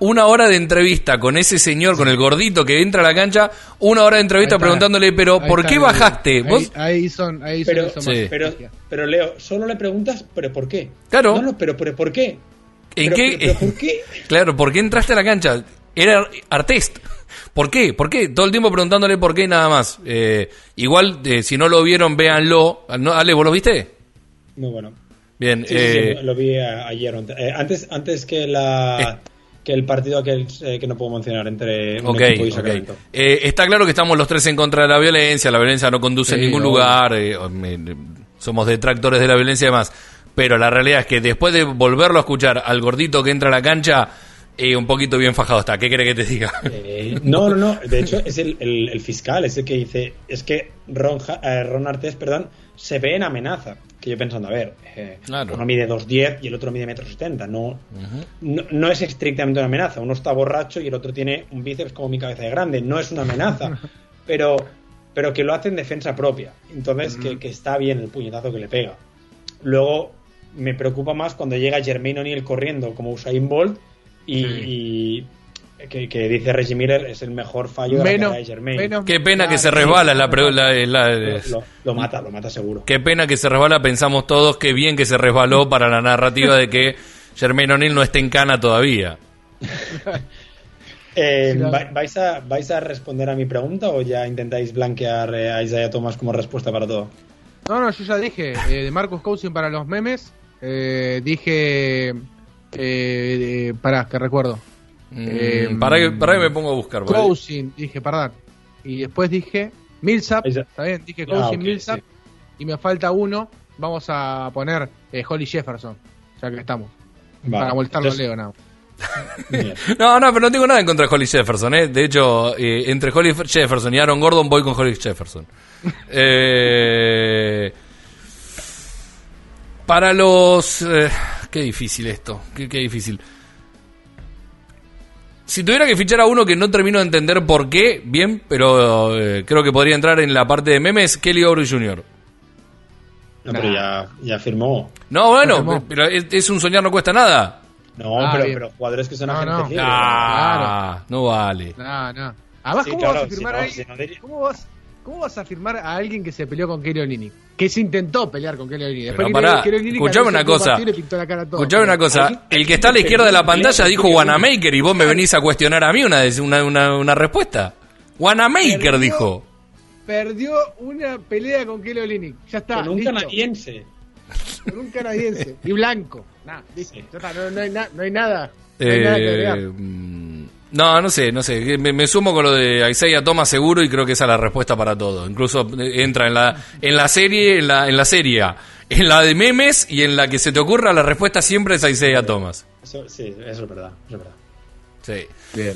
de entrevista con ese señor, con el gordito que entra a la cancha, una hora de entrevista preguntándole, pero ¿por qué bajaste? ¿Vos? Pero Leo, solo le preguntas, ¿pero por qué? Claro. No, pero ¿por qué? ¿Por qué? Claro, ¿por qué entraste a la cancha? Era Artest. ¿Por qué? ¿Por qué? Todo el tiempo preguntándole por qué y nada más. Igual, si no lo vieron, véanlo. Ale, ¿vos lo viste? Muy bueno. Bien. Sí, lo vi ayer. Antes que que el partido aquel que no puedo mencionar entre un equipo y Sacramento. Está claro que estamos los tres en contra de la violencia. La violencia no conduce a ningún lugar. Somos detractores de la violencia y demás. Pero la realidad es que después de volverlo a escuchar al gordito que entra a la cancha, un poquito bien fajado está. ¿Qué quiere que te diga? No. De hecho, es el fiscal, es el que dice... Es que Ron Artest, se ve en amenaza. Que yo pensando, a ver... Uno mide 2'10" y el otro mide 1.70 m. No es estrictamente una amenaza. Uno está borracho y el otro tiene un bíceps como mi cabeza de grande. No es una amenaza. Pero que lo hace en defensa propia. Entonces, que está bien el puñetazo que le pega. Luego, me preocupa más cuando llega Jermaine O'Neal corriendo como Usain Bolt y que dice Reggie Miller es el mejor fallo de la carrera de Jermaine. Qué pena que se resbala. Lo mata seguro. Qué pena que se resbala. Pensamos todos que bien que se resbaló para la narrativa de que Jermaine O'Neal no esté en cana todavía. ¿Vais a responder a mi pregunta o ya intentáis blanquear a Isaiah Thomas como respuesta para todo? No, yo ya dije de Marcus Cousins para los memes. Dije... pará, que recuerdo. Pará que me pongo a buscar. Cousins, dije, perdón. Y después dije Millsap, está bien, dije Cousins, Millsap. Sí. Y me falta uno. Vamos a poner Holly Jefferson, ya que estamos. Vale, para molestarlo a Leo, nada. No, pero no tengo nada en contra de Holly Jefferson, ¿eh? De hecho, entre Holly Jefferson y Aaron Gordon voy con Holly Jefferson. Para los... qué difícil esto, qué difícil. Si tuviera que fichar a uno que no termino de entender por qué, bien, pero creo que podría entrar en la parte de memes, Kelly Oubre Jr. No, pero ya firmó. No, bueno, firmó. Pero es un soñar no cuesta nada. No, pero jugadores que son agentes libres. Claro. No vale. No. Además, sí, ¿cómo vas a firmar ahí? ¿Cómo vas a firmar a alguien que se peleó con Kelly Olynyk? Que se intentó pelear con Kelly Olynyk. Pero pará, escuchame una cosa. El que está a la izquierda de la pantalla dijo Wanamaker y vos me venís a cuestionar a mí una respuesta. Wanamaker dijo. Perdió una pelea con Kelly Olynyk. Ya está. Con un canadiense. Y blanco. Nah, listo. No hay nada. No sé. Me sumo con lo de Isaiah Thomas seguro y creo que esa es la respuesta para todo. Incluso entra en la serie, en la de memes y en la que se te ocurra, la respuesta siempre es Isaiah Thomas. Eso es verdad. Sí. Bien.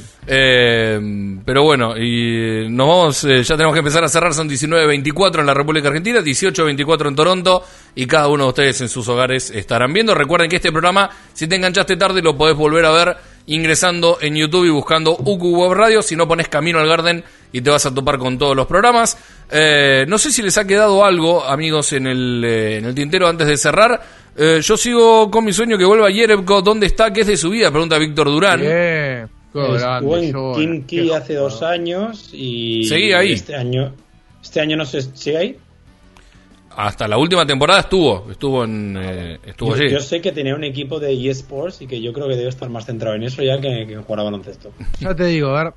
Pero bueno, y nos vamos, ya tenemos que empezar a cerrar. Son 19:24 en la República Argentina, 18:24 en Toronto, y cada uno de ustedes en sus hogares estarán viendo. Recuerden que este programa, si te enganchaste tarde, lo podés volver a ver ingresando en YouTube y buscando UQ Web Radio. Si no, pones Camino al Garden y te vas a topar con todos los programas. No sé si les ha quedado algo, amigos, en el tintero antes de cerrar. Yo sigo con mi sueño que vuelva Jerebko. ¿Dónde está? ¿Qué es de su vida? Pregunta Víctor Durán. Bien, estuvo en Kimki hace 2 años y seguí ahí. Este año no sé, ¿sigue ahí? Hasta la última temporada estuvo allí. Yo sé que tenía un equipo de eSports y que yo creo que debe estar más centrado en eso ya que en jugar a baloncesto. Ya te digo, a ver,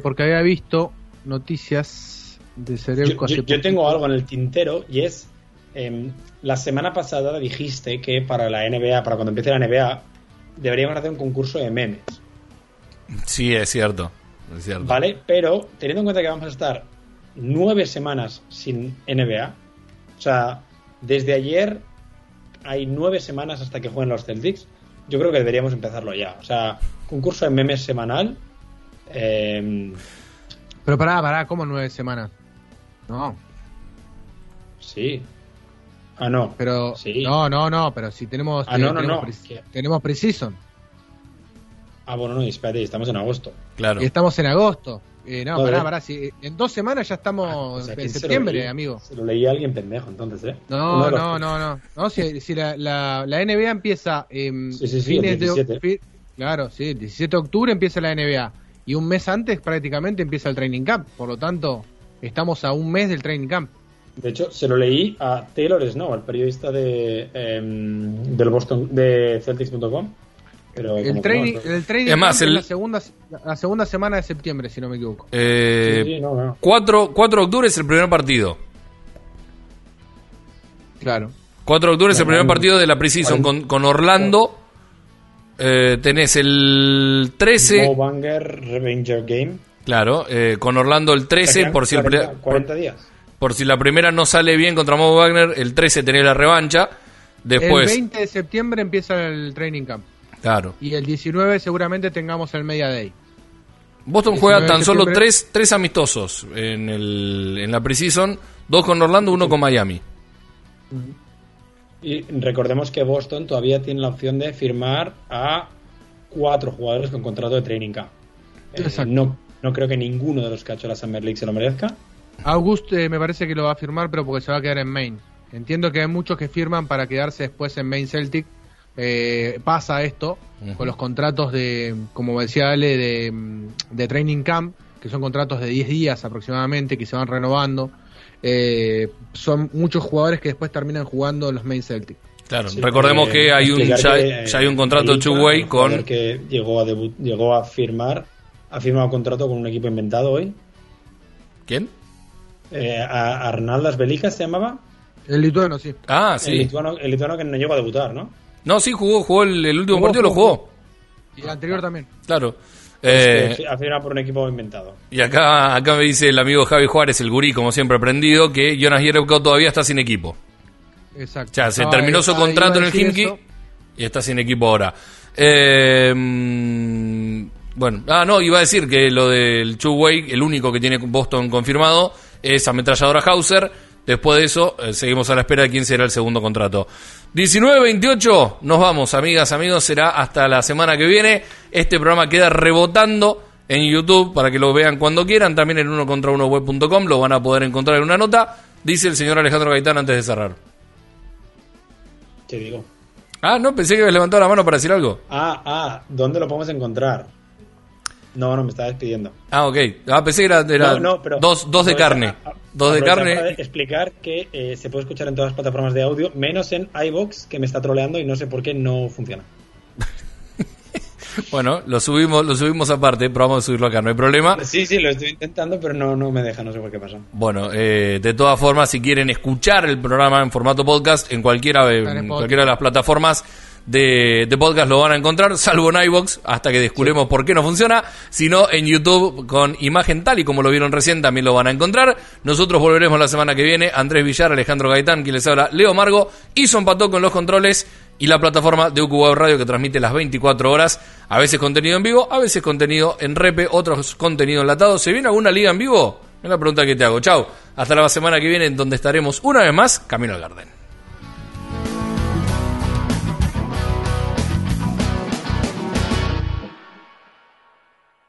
porque había visto noticias de Jerebko. Yo tengo algo en el tintero y es... la semana pasada dijiste que para la NBA, para cuando empiece la NBA, deberíamos hacer un concurso de memes. Sí, es cierto. Vale, pero teniendo en cuenta que vamos a estar 9 semanas sin NBA, o sea, desde ayer hay 9 semanas hasta que jueguen los Celtics, yo creo que deberíamos empezarlo ya. O sea, concurso de memes semanal. Pero pará, ¿cómo 9 semanas? No. Sí. Ah, no. Pero sí. No, pero si tenemos... Tenemos pre-season. Ah, bueno, no, espérate, estamos en agosto. Claro. Y estamos en agosto. Pará. Si en 2 semanas ya estamos en septiembre, amigo. Se lo leí a alguien pendejo, entonces, ¿eh? No. No, si la NBA empieza... sí, el 17. El 17 de octubre empieza la NBA. Y un mes antes prácticamente empieza el training camp. Por lo tanto, estamos a un mes del training camp. De hecho, se lo leí a Taylor Snow, al periodista del Boston, de Celtics.com. Pero el training además, la segunda semana de septiembre, si no me equivoco. 4 de octubre es el primer partido. Claro. 4 de octubre es el primer partido de la preseason con Orlando. Tenés el 13. Mo Wagner Revenger Game. Claro, con Orlando el 13 por si 40 días. Por si la primera no sale bien contra Mo Wagner, el 13 tenés la revancha. Después, el 20 de septiembre empieza el training camp. Claro. Y el 19 seguramente tengamos el media day. Boston juega tan solo 3 amistosos en la preseason, 2 con Orlando, 1 con Miami. Y recordemos que Boston todavía tiene la opción de firmar a 4 jugadores con contrato de training camp. No creo que ninguno de los que ha hecho la Summer League se lo merezca. August me parece que lo va a firmar, pero porque se va a quedar en Maine. Entiendo que hay muchos que firman para quedarse después en Maine Celtic. Pasa esto con los contratos de, como decía Ale, de training camp, que son contratos de 10 días aproximadamente, que se van renovando. Son muchos jugadores que después terminan jugando en los Maine Celtic. Claro, sí, recordemos que hay un contrato two-way con... que ha firmado contrato con un equipo inventado hoy. ¿Quién? ¿A Arnaldas Velikas se llamaba? El lituano, sí. Ah, sí. El lituano que no llegó a debutar, ¿no? No, sí, jugó el último partido, lo jugó. Y el anterior también. Claro. Ha firmado por un equipo inventado. Y acá me dice el amigo Javi Juárez, el gurí, como siempre aprendido, que Jonas Jerebko todavía está sin equipo. Exacto. O sea, se terminó su contrato en el Himki y está sin equipo ahora. Bueno, iba a decir que lo del Chuway, el único que tiene Boston confirmado, es ametralladora Hauser. Después de eso, seguimos a la espera de quién será el segundo contrato. 19:28, nos vamos, amigas, amigos. Será hasta la semana que viene. Este programa queda rebotando en YouTube para que lo vean cuando quieran. También en 1contra1web.com lo van a poder encontrar en una nota. Dice el señor Alejandro Gaitán antes de cerrar. ¿Qué digo? Ah, no, pensé que habías levantado la mano para decir algo. ¿Dónde lo podemos encontrar? No, me estaba despidiendo. Ah, ok. Pensé que era dos de carne. Dos de carne. Para explicar que se puede escuchar en todas las plataformas de audio, menos en iVoox, que me está troleando y no sé por qué no funciona. Bueno, lo subimos aparte, probamos de subirlo acá, no hay problema. Sí, lo estoy intentando, pero no me deja, no sé por qué pasa. Bueno, de todas formas, si quieren escuchar el programa en formato podcast, en cualquiera de las plataformas, de podcast lo van a encontrar, salvo en iVoox, hasta que descubrimos por qué no funciona, sino en YouTube con imagen tal y como lo vieron recién también lo van a encontrar. Nosotros volveremos la semana que viene. Andrés Villar, Alejandro Gaitán, quien les habla, Leo Margo, y Son Pató con los controles y la plataforma de UQ Radio que transmite las 24 horas, a veces contenido en vivo, a veces contenido en repe, otros contenido enlatado. ¿Se viene alguna liga en vivo? Es la pregunta que te hago. Chau, hasta la semana que viene, donde estaremos una vez más, Camino al Garden.